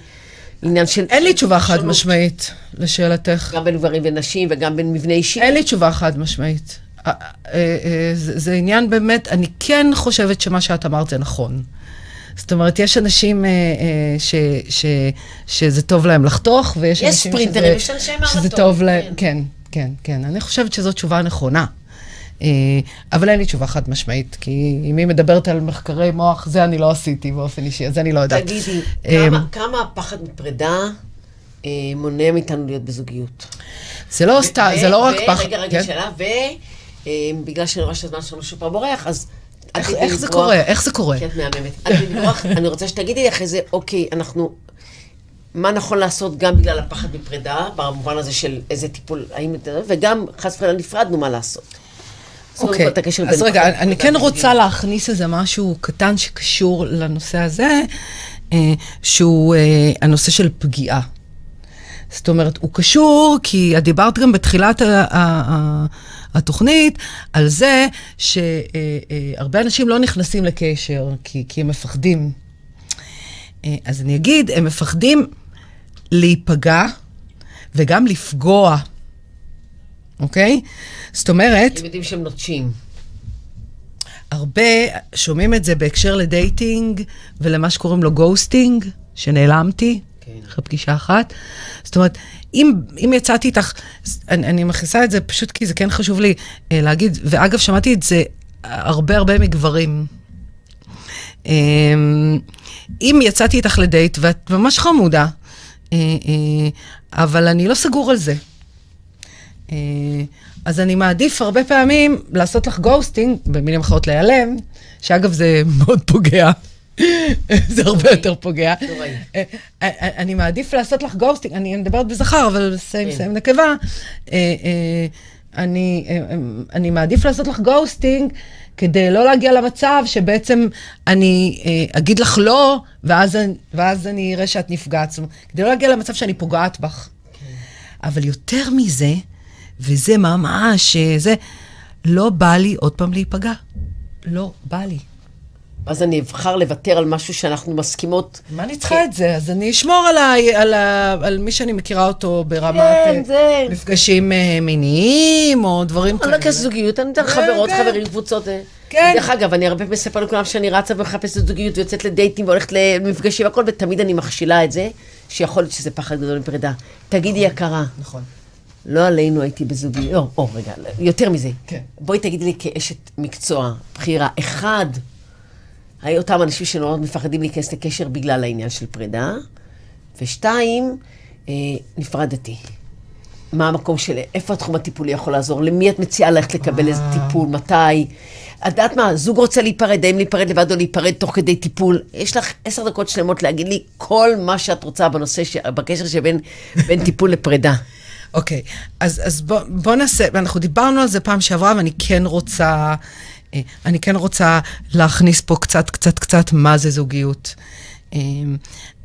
עניין של... אין לי תשובה חד משמעית לשאלתך. גם בין גברים ונשים וגם בין מבנה אישי. אין לי תשובה חד משמעית. זה עניין באמת, אני כן חושבת שמה שאת אמרת זה נכון. זאת אומרת, יש אנשים אה, אה, ש, ש, שזה טוב להם לחתוך, ויש אנשים פריטרים, שזה, שזה, שזה טוב להם. כן. כן, כן, כן. אני חושבת שזו תשובה נכונה. אה, אבל אין לי תשובה חד משמעית, כי אם היא מדברת על מחקרי מוח, זה אני לא עשיתי באופן אישי, אז אני לא יודעת. תגידי, אה, כמה, כמה הפחד מפרידה אה, מונע מאיתנו להיות בזוגיות? זה לא סתם, זה לא רק פחד. רגע, רגע, שאלה, ובגלל שנראה שהזמן שלנו שוב פעם בורח, אז... איך זה קורה? איך זה קורה? כי את מהממת. עדיין לברוח, אני רוצה שתגידי לי אחרי זה, אוקיי, אנחנו... מה נכון לעשות גם בגלל הפחד מפרידה, במובן הזה של איזה טיפול, וגם חס וחלילה נפרדנו מה לעשות. אוקיי, אז רגע, אני כן רוצה להכניס איזה משהו קטן שקשור לנושא הזה, שהוא הנושא של פגיעה. זאת אומרת, הוא קשור, כי את דיברת גם בתחילת התוכנית, על זה שהרבה אנשים לא נכנסים לקשר, כי הם מפחדים. אז אני אגיד, הם מפחדים להיפגע וגם לפגוע. אוקיי? זאת אומרת... הם יודעים שהם נוטשים. הרבה שומעים את זה בהקשר לדייטינג ולמה שקוראים לו גוסטינג, שנעלמתי, אחרי פגישה אחת. זאת אומרת, אם, אם יצאתי איתך, אני, אני מכניסה את זה פשוט כי זה כן חשוב לי להגיד, ואגב, שמעתי את זה הרבה הרבה מגברים. אם יצאתי איתך לדייט, ואת ממש חמודה, אבל אני לא סגור על זה. אז אני מעדיף הרבה פעמים לעשות לך גוסטינג, במילים אחרות להיעלם, שאגב זה מאוד פוגע. זה הרבה יותר פוגע. אני מעדיף לעשות לך גוסטינג, אני מדברת בזכר, אבל סיים נקבה. אני מעדיף לעשות לך גוסטינג, כדי לא להגיע למצב שבעצם אני אגיד לך לא, ואז אני אראה שאת נפגעת. כדי לא להגיע למצב שאני פוגעת בך. אבל יותר מזה, וזה ממש, זה, לא בא לי עוד פעם להיפגע. לא בא לי. אז אני אבחר לוותר על משהו שאנחנו מסכימות. מה אני צריכה את זה? אז אני אשמור על מי שאני מכירה אותו ברמת מפגשים מיניים, או דברים כאלה. רק הזוגיות, אני דרך חברות, חברים, קבוצות. דרך אגב, אני הרבה מספר לכולם שאני רצה ומחפשת זוגיות, ויוצאת לדייטים, והולכת למפגשים, הכל, ותמיד אני מכשילה את זה, שיכול להיות שזה פחד גדול מפרידה. תגידי יקרה. נכון. לא עלינו הייתי בזוגיות, או, או, רגע, יותר מזה. כן. בואי תגידי לי כאשת מקצוע, בחירה, אחד, היו אותם אנשים שנורא מפחדים להיכנס לקשר בגלל העניין של פרידה, ושתיים, אה, נפרדתי. מה המקום של, איפה התחום הטיפולי יכול לעזור? למי את מציעה ללכת לקבל איזה טיפול? מתי? עדת מה, זוג רוצה להיפרד, האם להיפרד לבד או להיפרד תוך כדי טיפול? יש לך עשר דקות שלמות להגיד לי כל מה שאת רוצה בנושא, ש... בקשר שבין בין טיפול לפרידה. אוקיי, okay. אז, אז בוא, בוא נעשה, אנחנו דיברנו על זה פעם שעברה, ואני כן רוצה, אני כן רוצה להכניס פה קצת, קצת, קצת מה זה זוגיות.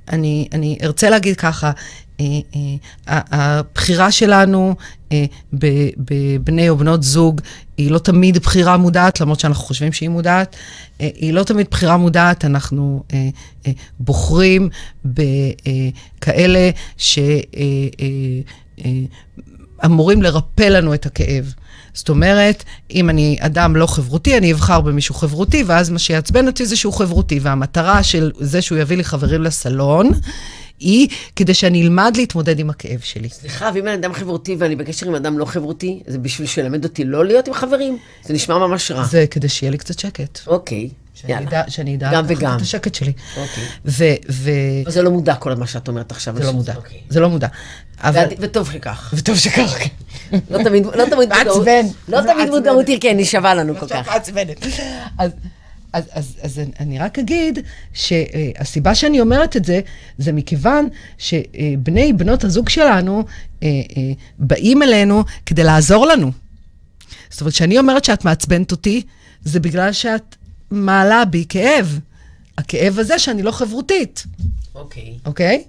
אני, אני ארצה להגיד ככה, הבחירה שלנו בבני או בנות זוג, היא לא תמיד בחירה מודעת, למרות שאנחנו חושבים שהיא מודעת, היא לא תמיד בחירה מודעת, אנחנו בוחרים בכאלה ש... אמורים לרפא לנו את הכאב. זאת אומרת, אם אני אדם לא חברותי, אני אבחר במישהו חברותי, ואז מה שיעצבן אותי זה שהוא חברותי, והמטרה של זה שהוא יביא לי חברים לסלון, היא כדי שאני אלמד להתמודד עם הכאב שלי. סליחה, ואם אני אדם חברותי ואני בקשר עם אדם לא חברותי, זה בשביל שלמד אותי לא להיות עם חברים? זה נשמע ממש רע. זה כדי שיהיה לי קצת שקט. אוקיי. שאני אדע את השקט שלי. זה לא מודע כל מה שאת אומרת עכשיו. זה לא מודע, זה לא מודע. וטוב שכך. וטוב שכך, כן. לא תמיד מודעות היא, כן, היא שווה לנו כל כך. אז אני רק אגיד שהסיבה שאני אומרת את זה, זה מכיוון שבני בנות הזוג שלנו באים אלינו כדי לעזור לנו. זאת אומרת, שאני אומרת שאת מעצבנת אותי, זה בגלל שאת מעלה בי כאב, הכאב הזה שאני לא חברותית. אוקיי. אוקיי?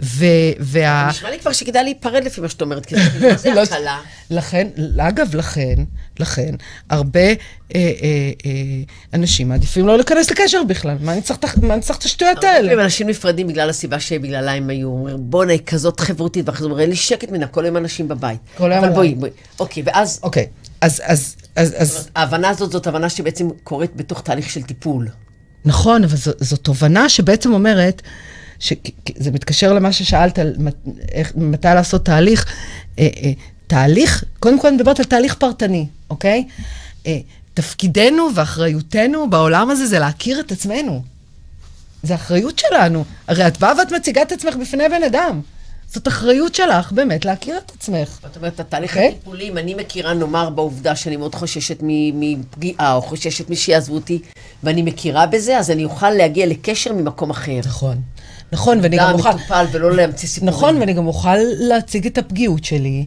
וה... נשמע לי כבר שכדאי להיפרד לפי מה שאת אומרת, כי זה הקלה. לכן, אגב, לכן, לכן, הרבה אנשים מעדיפים לא להיכנס לקשר בכלל. מה אני צריך את השטויות האלה? אנשים נפרדים בגלל הסיבה שבגללה הם היו אומרים, בוא נה, כזאת חברותית, ואחרי זה אומרים לי שקט מן הכל עם אנשים בבית. כל היום. אבל בואי, בואי. אוקיי, ואז... אוקיי, אז... אז, אז... ההבנה הזאת זאת הבנה שבעצם קורית בתוך תהליך של טיפול. נכון, אבל זו, זו תובנה שבעצם אומרת, שזה מתקשר למה ששאלת, איך, מתי לעשות תהליך, אה, אה, תהליך, קודם כל אני מדברת על תהליך פרטני, אוקיי? אה, תפקידנו ואחריותנו בעולם הזה זה להכיר את עצמנו. זה האחריות שלנו. הרי את באה ואת מציגה את עצמך בפני בן אדם. זאת אחריות שלך באמת להכיר את עצמך. זאת אומרת, התהליך הטיפולי, אם אני מכירה, נאמר, בעובדה שאני מאוד חוששת מפגיעה, או חוששת משיעזבו אותי, ואני מכירה בזה, אז אני אוכל להגיע לקשר ממקום אחר. נכון. נכון, ואני גם אוכל... מטופל ולא להמציא סיפורים. נכון, ואני גם אוכל להציג את הפגיעות שלי,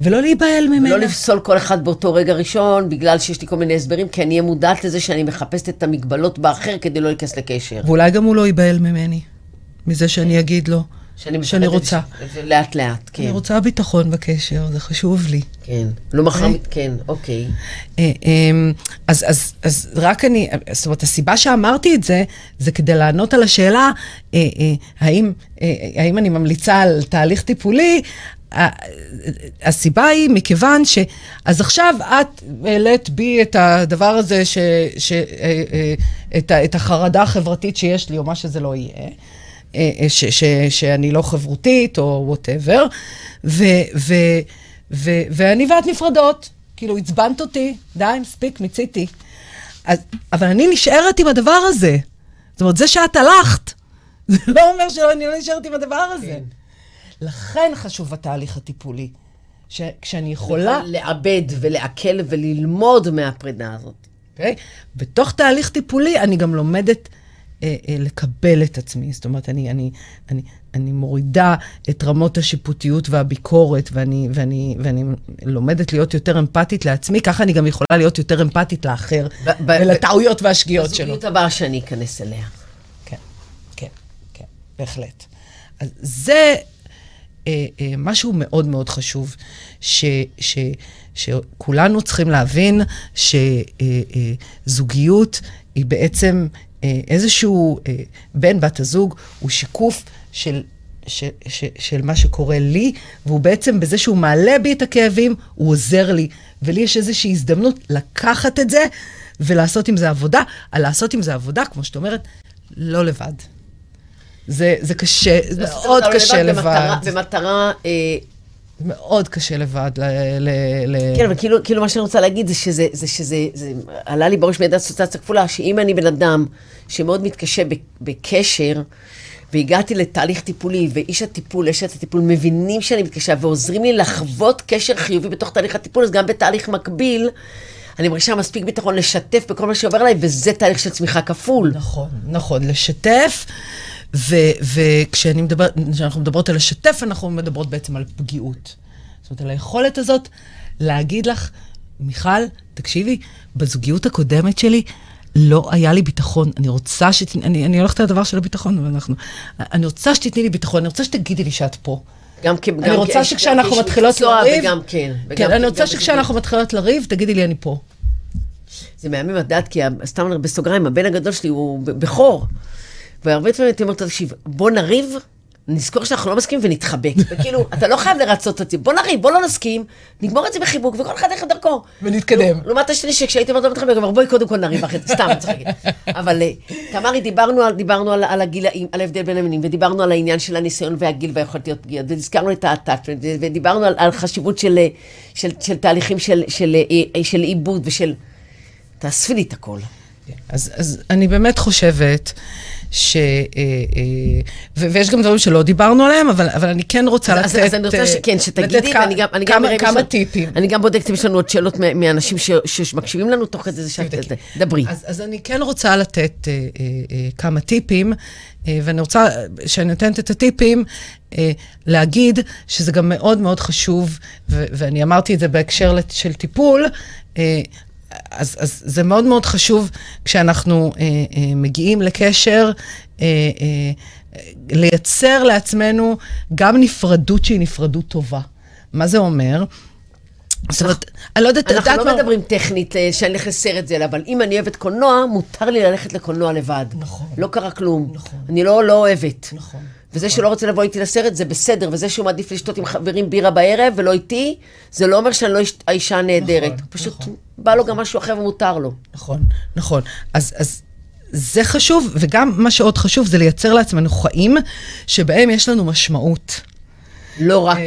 ולא להיבהל ממנה. ולא לפסול כל אחד באותו רגע ראשון, בגלל שיש לי כל מיני הסברים, כי אני אהיה מודעת לזה שאני מחפשת את המגבלות באחר כדי לא להיכנס לקשר. ואולי גם הוא לא ייבהל ממני, מזה שאני אגיד לו. שאני רוצה. לאט לאט, כן. אני רוצה ביטחון בקשר, זה חשוב לי. כן. לא מחמת, כן, אוקיי. אז רק אני, זאת אומרת, הסיבה שאמרתי את זה, זה כדי לענות על השאלה, האם אני ממליצה על תהליך טיפולי, הסיבה היא מכיוון ש... אז עכשיו את העלית בי את הדבר הזה, את החרדה החברתית שיש לי, או מה שזה לא יהיה. ש, ש, שאני לא חברותית, או whatever, ו, ו, ו, ואני ואת נפרדות, כאילו, הצבנת אותי, די, מספיק, מציתי. אז, אבל אני נשארת עם הדבר הזה. זאת אומרת, זה שאת הלכת, זה לא אומר שאני לא נשארת עם הדבר הזה. כן. לכן חשוב התהליך הטיפולי, ש, כשאני יכולה... לעבד ולעכל וללמוד מהפרידה הזאת. Okay? בתוך תהליך טיפולי, אני גם לומדת... לקבל את עצמי. זאת אומרת, אני, אני, אני, אני מורידה את רמות השיפוטיות והביקורת, ואני, ואני, ואני לומדת להיות יותר אמפתית לעצמי, ככה אני גם יכולה להיות יותר אמפתית לאחר, ולטעויות והשגיאות שלו. הזוגיות הבאה שאני אכנס אליה. כן, כן, כן, בהחלט. אז זה משהו מאוד מאוד חשוב, ש, ש, שכולנו צריכים להבין שזוגיות היא בעצם... איזשהו בן בת הזוג הוא שיקוף של, של, של, של מה שקורה לי, והוא בעצם בזה שהוא מעלה בי את הכאבים, הוא עוזר לי, ולי יש איזושהי הזדמנות לקחת את זה ולעשות עם זה עבודה, על לעשות עם זה עבודה, כמו שאת אומרת, לא לבד. זה, זה קשה, זה מאוד קשה לבד. במטרה, במטרה אה... מאוד קשה לבד ל... כן, אבל כאילו מה שאני רוצה להגיד זה שזה, זה שזה, זה עלה לי בראש מידע הסוציאציה כפולה, שאם אני בן אדם שמאוד מתקשה בקשר, והגעתי לתהליך טיפולי, ואיש הטיפול, אישת הטיפול, מבינים שאני מתקשה, ועוזרים לי לחוות קשר חיובי בתוך תהליך הטיפול, אז גם בתהליך מקביל, אני מרגישה מספיק ביטחון לשתף בכל מה שעובר עליי, וזה תהליך של צמיחה כפול. נכון, נכון, לשתף. וכשאני מדבר, כשאנחנו מדברות על השתף, אנחנו מדברות בעצם על פגיעות. זאת אומרת, על היכולת הזאת להגיד לך, מיכל, תקשיבי, בזוגיות הקודמת שלי לא היה לי ביטחון. אני רוצה שתתני, אני, אני הולכת לדבר של הביטחון, אבל אנחנו, אני רוצה שתתני לי ביטחון, אני רוצה שתגידי לי שאת פה. גם כ... אני רוצה שכשאנחנו מתחילות לריב, וגם כן, כן, אני רוצה שכשאנחנו מתחילות לריב, תגידי לי, אני פה. זה מהמים הדעת, כי סתם בסוגריים, הבן הגדול שלי הוא בחור. והרבה פעמים אתם אומרים, תקשיב, בוא נריב, נזכור שאנחנו לא מסכימים ונתחבק. וכאילו, אתה לא חייב לרצות את זה, בוא נריב, בוא לא נסכים, נגמור את זה בחיבוק, וכל אחד איך דרכו. ונתקדם. לעומת השני שכשהייתם לא מתחבק, אבל בואי קודם כל נריב, סתם, צחקת. אבל תמרי, דיברנו על הגילאים, על ההבדל בין המינים, ודיברנו על העניין של הניסיון והגיל והיכולת להיות פגיעות, ונזכרנו את האטאצ'מנט, ודיברנו על חשיבות של תהליכים של עיבוד ושל... תאספי לי את הכל. אז, אז אני באמת חושבת ש... ויש גם דברים שלא דיברנו עליהם, אבל, אבל אני כן רוצה אז, לתת... אז אני רוצה שכן, שתגידי, ואני גם... אני כמה, גם כמה טיפים. אני גם בודקת אם יש לנו עוד שאלות מאנשים ש, שמקשיבים לנו תוך כדי זה שאת דברי. אז, אז אני כן רוצה לתת אה, אה, אה, כמה טיפים, אה, ואני רוצה, כשאני נותנת את הטיפים, אה, להגיד שזה גם מאוד מאוד חשוב, ו, ואני אמרתי את זה בהקשר של טיפול, אה, אז, אז זה מאוד מאוד חשוב כשאנחנו אה, אה, מגיעים לקשר, אה, אה, לייצר לעצמנו גם נפרדות שהיא נפרדות טובה. מה זה אומר? זאת אומרת, אני לא יודעת... אנחנו לא מדברים טכנית שאני הולך לסרט זה, אבל אם אני אוהבת קולנוע, מותר לי ללכת לקולנוע לבד. נכון. לא קרה כלום. נכון. אני לא אוהבת. נכון. וזה שלא רוצה לבוא איתי לסרט זה בסדר, וזה שהוא מעדיף לשתות עם חברים בירה בערב ולא איתי, זה לא אומר שאני לא האישה נהדרת. פשוט בא לו גם משהו אחר ומותר לו. נכון, נכון. אז זה חשוב, וגם מה שעוד חשוב זה לייצר לעצמנו חיים שבהם יש לנו משמעות. לא רק...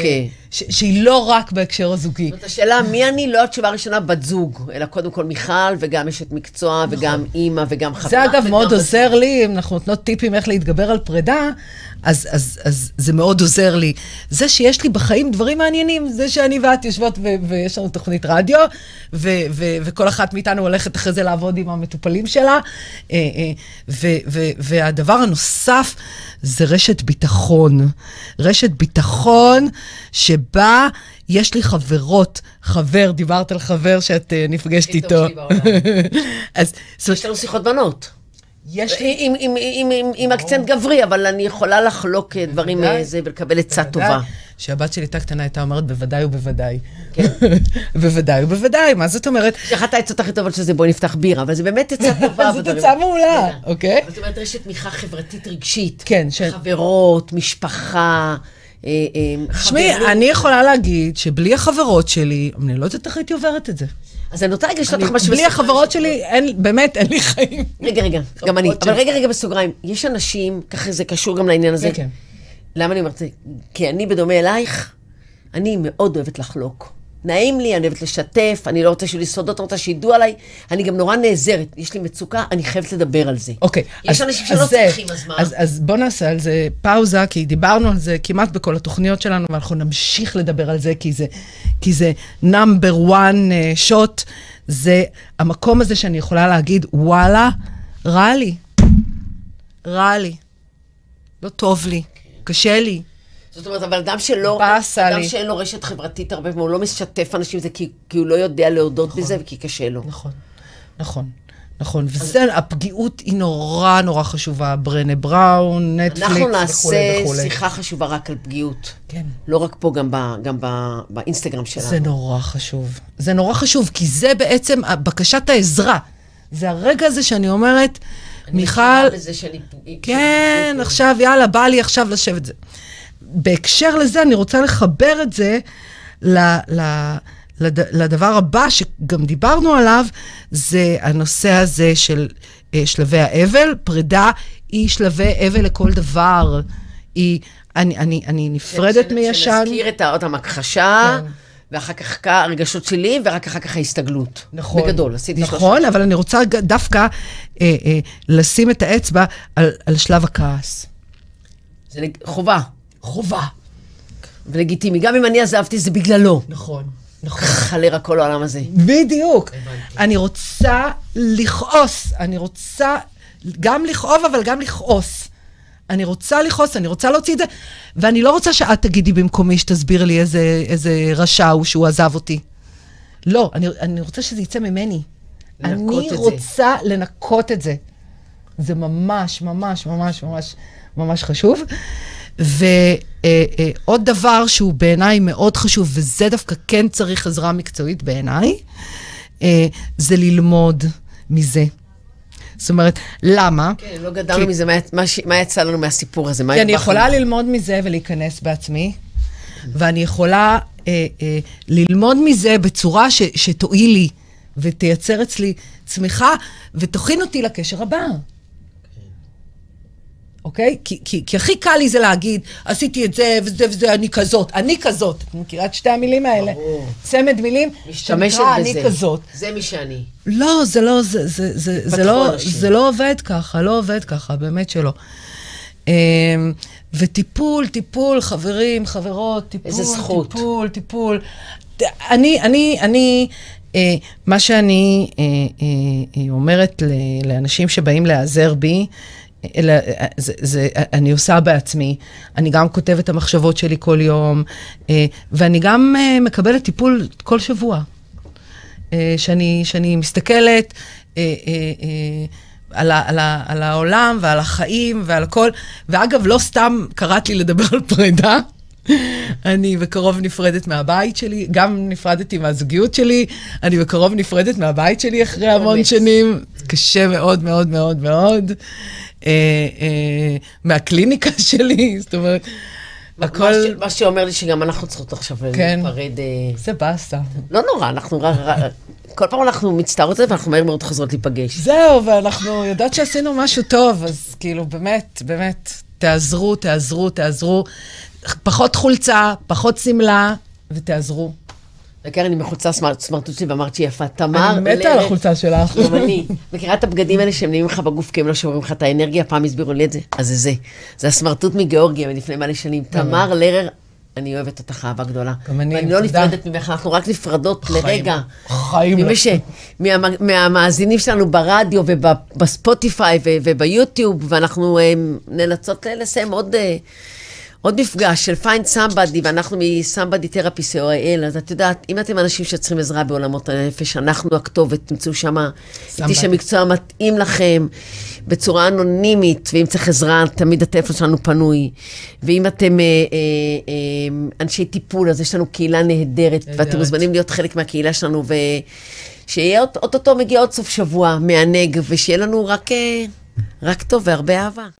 שהיא לא רק בהקשר הזוגי. זאת השאלה, מי אני? לא התשובה הראשונה בת זוג, אלא קודם כל מיכל, וגם אשת מקצוע, וגם אימא, וגם חברה. זה אגב מאוד עוזר לי, אם אנחנו נותנות טיפים איך להתגבר על פרידה, אז, אז, אז זה מאוד עוזר לי. זה שיש לי בחיים דברים מעניינים, זה שאני ואת יושבות ו- ויש לנו תוכנית רדיו, ו- ו- וכל אחת מאיתנו הולכת אחרי זה לעבוד עם המטופלים שלה, ו- ו- ו- והדבר הנוסף זה רשת ביטחון. רשת ביטחון שבה יש לי חברות, חבר, דיברת על חבר שאת נפגשת איתו. יש לנו שיחות בנות. עם אקצנט גברי, אבל אני יכולה לחלוק דברים איזה ולקבל עצה טובה. שהבת שלי הייתה קטנה הייתה אומרת בוודאי ובוודאי. כן. בוודאי ובוודאי, מה זאת אומרת? שאחת העצות הכי טובות שזה בואי נפתח בירה, אבל זה באמת עצה טובה. זאת עצה מעולה, אוקיי? זאת אומרת, רשת תמיכה חברתית רגשית. כן. חברות, משפחה. שמי, אני יכולה להגיד שבלי החברות שלי, אני לא יודעת איך הייתי עוברת את זה. אז אני רוצה רגע לשתות לך משהו. בלי החברות שלי, באמת אין לי חיים. רגע, רגע, גם אני. אבל רגע, רגע בסוגריים. יש אנשים, ככה זה קשור גם לעניין הזה. כן. למה אני אומרת? כי אני בדומה אלייך, אני מאוד אוהבת לחלוק. נעים לי, אני אוהבת לשתף, אני לא רוצה שיהיו לי סודות, אני רוצה שידעו עליי. אני גם נורא נעזרת, יש לי מצוקה, אני חייבת לדבר על זה. אוקיי. יש אנשים שלא צריכים, אז מה? אז בוא נעשה על זה פאוזה, כי דיברנו על זה כמעט בכל התוכניות שלנו, ואנחנו נמשיך לדבר על זה, כי זה number one shot, זה המקום הזה שאני יכולה להגיד, וואלה, רע לי, רע לי, לא טוב לי, קשה לי. זאת אומרת, אבל אדם שלא, אדם שאין לו רשת חברתית הרבה פעמים, הוא לא משתף אנשים, זה כי, כי הוא לא יודע להודות נכון, בזה וכי קשה לו. נכון, נכון, נכון. אז... וזה, הפגיעות היא נורא נורא חשובה, ברנה בראון, נטפליקס וכולי וכולי. אנחנו נעשה וכולי. שיחה חשובה רק על פגיעות. כן. לא רק פה, גם, ב, גם ב, באינסטגרם שלנו. זה נורא חשוב. זה נורא חשוב, כי זה בעצם בקשת העזרה. זה הרגע הזה שאני אומרת, מיכל... אני משנה בזה שאני... כן, עכשיו, יאללה, בא לי עכשיו לשבת זה. בהקשר לזה, אני רוצה לחבר את זה לדבר הבא שגם דיברנו עליו, זה הנושא הזה של שלבי האבל. פרידה היא שלבי אבל לכל דבר. אני נפרדת מישן. שנזכיר את המכחשה, ואחר כך הרגשות שלי, ורק אחר כך ההסתגלות. נכון. בגדול, עשיתי שלושה. נכון, אבל אני רוצה דווקא לשים את האצבע על שלב הכעס. זה חובה. חובה. ולגיטימי. גם אם אני עזבתי, זה בגללו. נכון. נכון. חלר הכל העולם הזה. בדיוק. אני רוצה לכעוס. אני רוצה גם לכאוב, אבל גם לכעוס. אני רוצה לכעוס, אני רוצה להוציא את זה. ואני לא רוצה שאת תגידי במקומי, שתסביר לי איזה, איזה רשע הוא שהוא עזב אותי. לא, אני, אני רוצה שזה יצא ממני. אני רוצה זה. לנקות את זה. זה ממש, ממש, ממש, ממש, ממש חשוב. ועוד דבר שהוא בעיניי מאוד חשוב, וזה דווקא כן צריך עזרה מקצועית בעיניי, זה ללמוד מזה. זאת אומרת, למה? כן, לא גדלנו מזה, מה יצא לנו מהסיפור הזה? אני יכולה ללמוד מזה ולהיכנס בעצמי, ואני יכולה ללמוד מזה בצורה שתועיל לי, ותייצר אצלי צמיחה, ותוכין אותי לקשר הבא. אוקיי? כי, כי, כי הכי קל לי זה להגיד, עשיתי את זה וזה וזה, אני כזאת, אני כזאת. את מכירה את שתי המילים האלה? ברור. צמד מילים, משתמשת בזה. אני כזאת. זה מי שאני. לא, זה לא, זה, זה, זה, זה, לא, זה לא עובד ככה, לא עובד ככה, באמת שלא. וטיפול, טיפול, חברים, חברות, טיפול, איזה זכות. טיפול, טיפול. אני, אני, אני, אה, מה שאני אה, אה, אומרת לאנשים שבאים להיעזר בי, אלא, זה, זה, אני עושה בעצמי, אני גם כותבת את המחשבות שלי כל יום, ואני גם מקבלת טיפול כל שבוע, שאני, שאני מסתכלת על ה, על ה, על העולם ועל החיים ועל הכל, ואגב, לא סתם קראת לי לדבר על פרידה, אני בקרוב נפרדת מהבית שלי, גם נפרדתי מהזוגיות שלי, אני בקרוב נפרדת מהבית שלי אחרי המון שנים, קשה מאוד מאוד מאוד מאוד, מהקליניקה שלי, זאת אומרת, הכל... מה שאומר לי שגם אנחנו צריכות עכשיו להיפרד... זה באסה. לא נורא, אנחנו... כל פעם אנחנו מצטערות את זה, ואנחנו מהר מאוד חוזרות להיפגש. זהו, ואנחנו יודעת שעשינו משהו טוב, אז כאילו, באמת, באמת, תעזרו, תעזרו, תעזרו, פחות חולצה, פחות סמלה, ותעזרו. לקר, אני מחוצה סמרטוט שלי, ואמרת שהיא יפה. תמר לרר. אני מתה על החולצה שלך. גם אני. מכירה את הבגדים האלה שהם נעים לך בגוף, כי הם לא שומרים לך את האנרגיה, פעם הסבירו לי את זה. אז זה זה. זה הסמרטוט מגיאורגיה, מלפני מלא שנים. תמר לרר, אני אוהבת אותך אהבה גדולה. גם אני. ואני לא נפרדת ממך, אנחנו רק נפרדות לרגע. חיים. מהמאזינים שלנו ברדיו ובספוטיפיי וביוטיוב, ואנחנו נלצות לסיים עוד... עוד מפגש של Find Somebody, ואנחנו מ-Somebody Therapy C O I L, אז את יודעת, אם אתם אנשים שצריכים עזרה בעולמות הנפש, אנחנו הכתובת, תמצאו שם את איש המקצוע מתאים לכם, בצורה אנונימית, ואם צריך עזרה, תמיד הטלפון שלנו פנוי, ואם אתם אה, אה, אה, אנשי טיפול, אז יש לנו קהילה נהדרת, ואתם מוזמנים להיות חלק מהקהילה שלנו, ושיהיה אוטוטו מגיע עוד סוף שבוע מהנגב, ושיהיה לנו רק, רק טוב והרבה אהבה.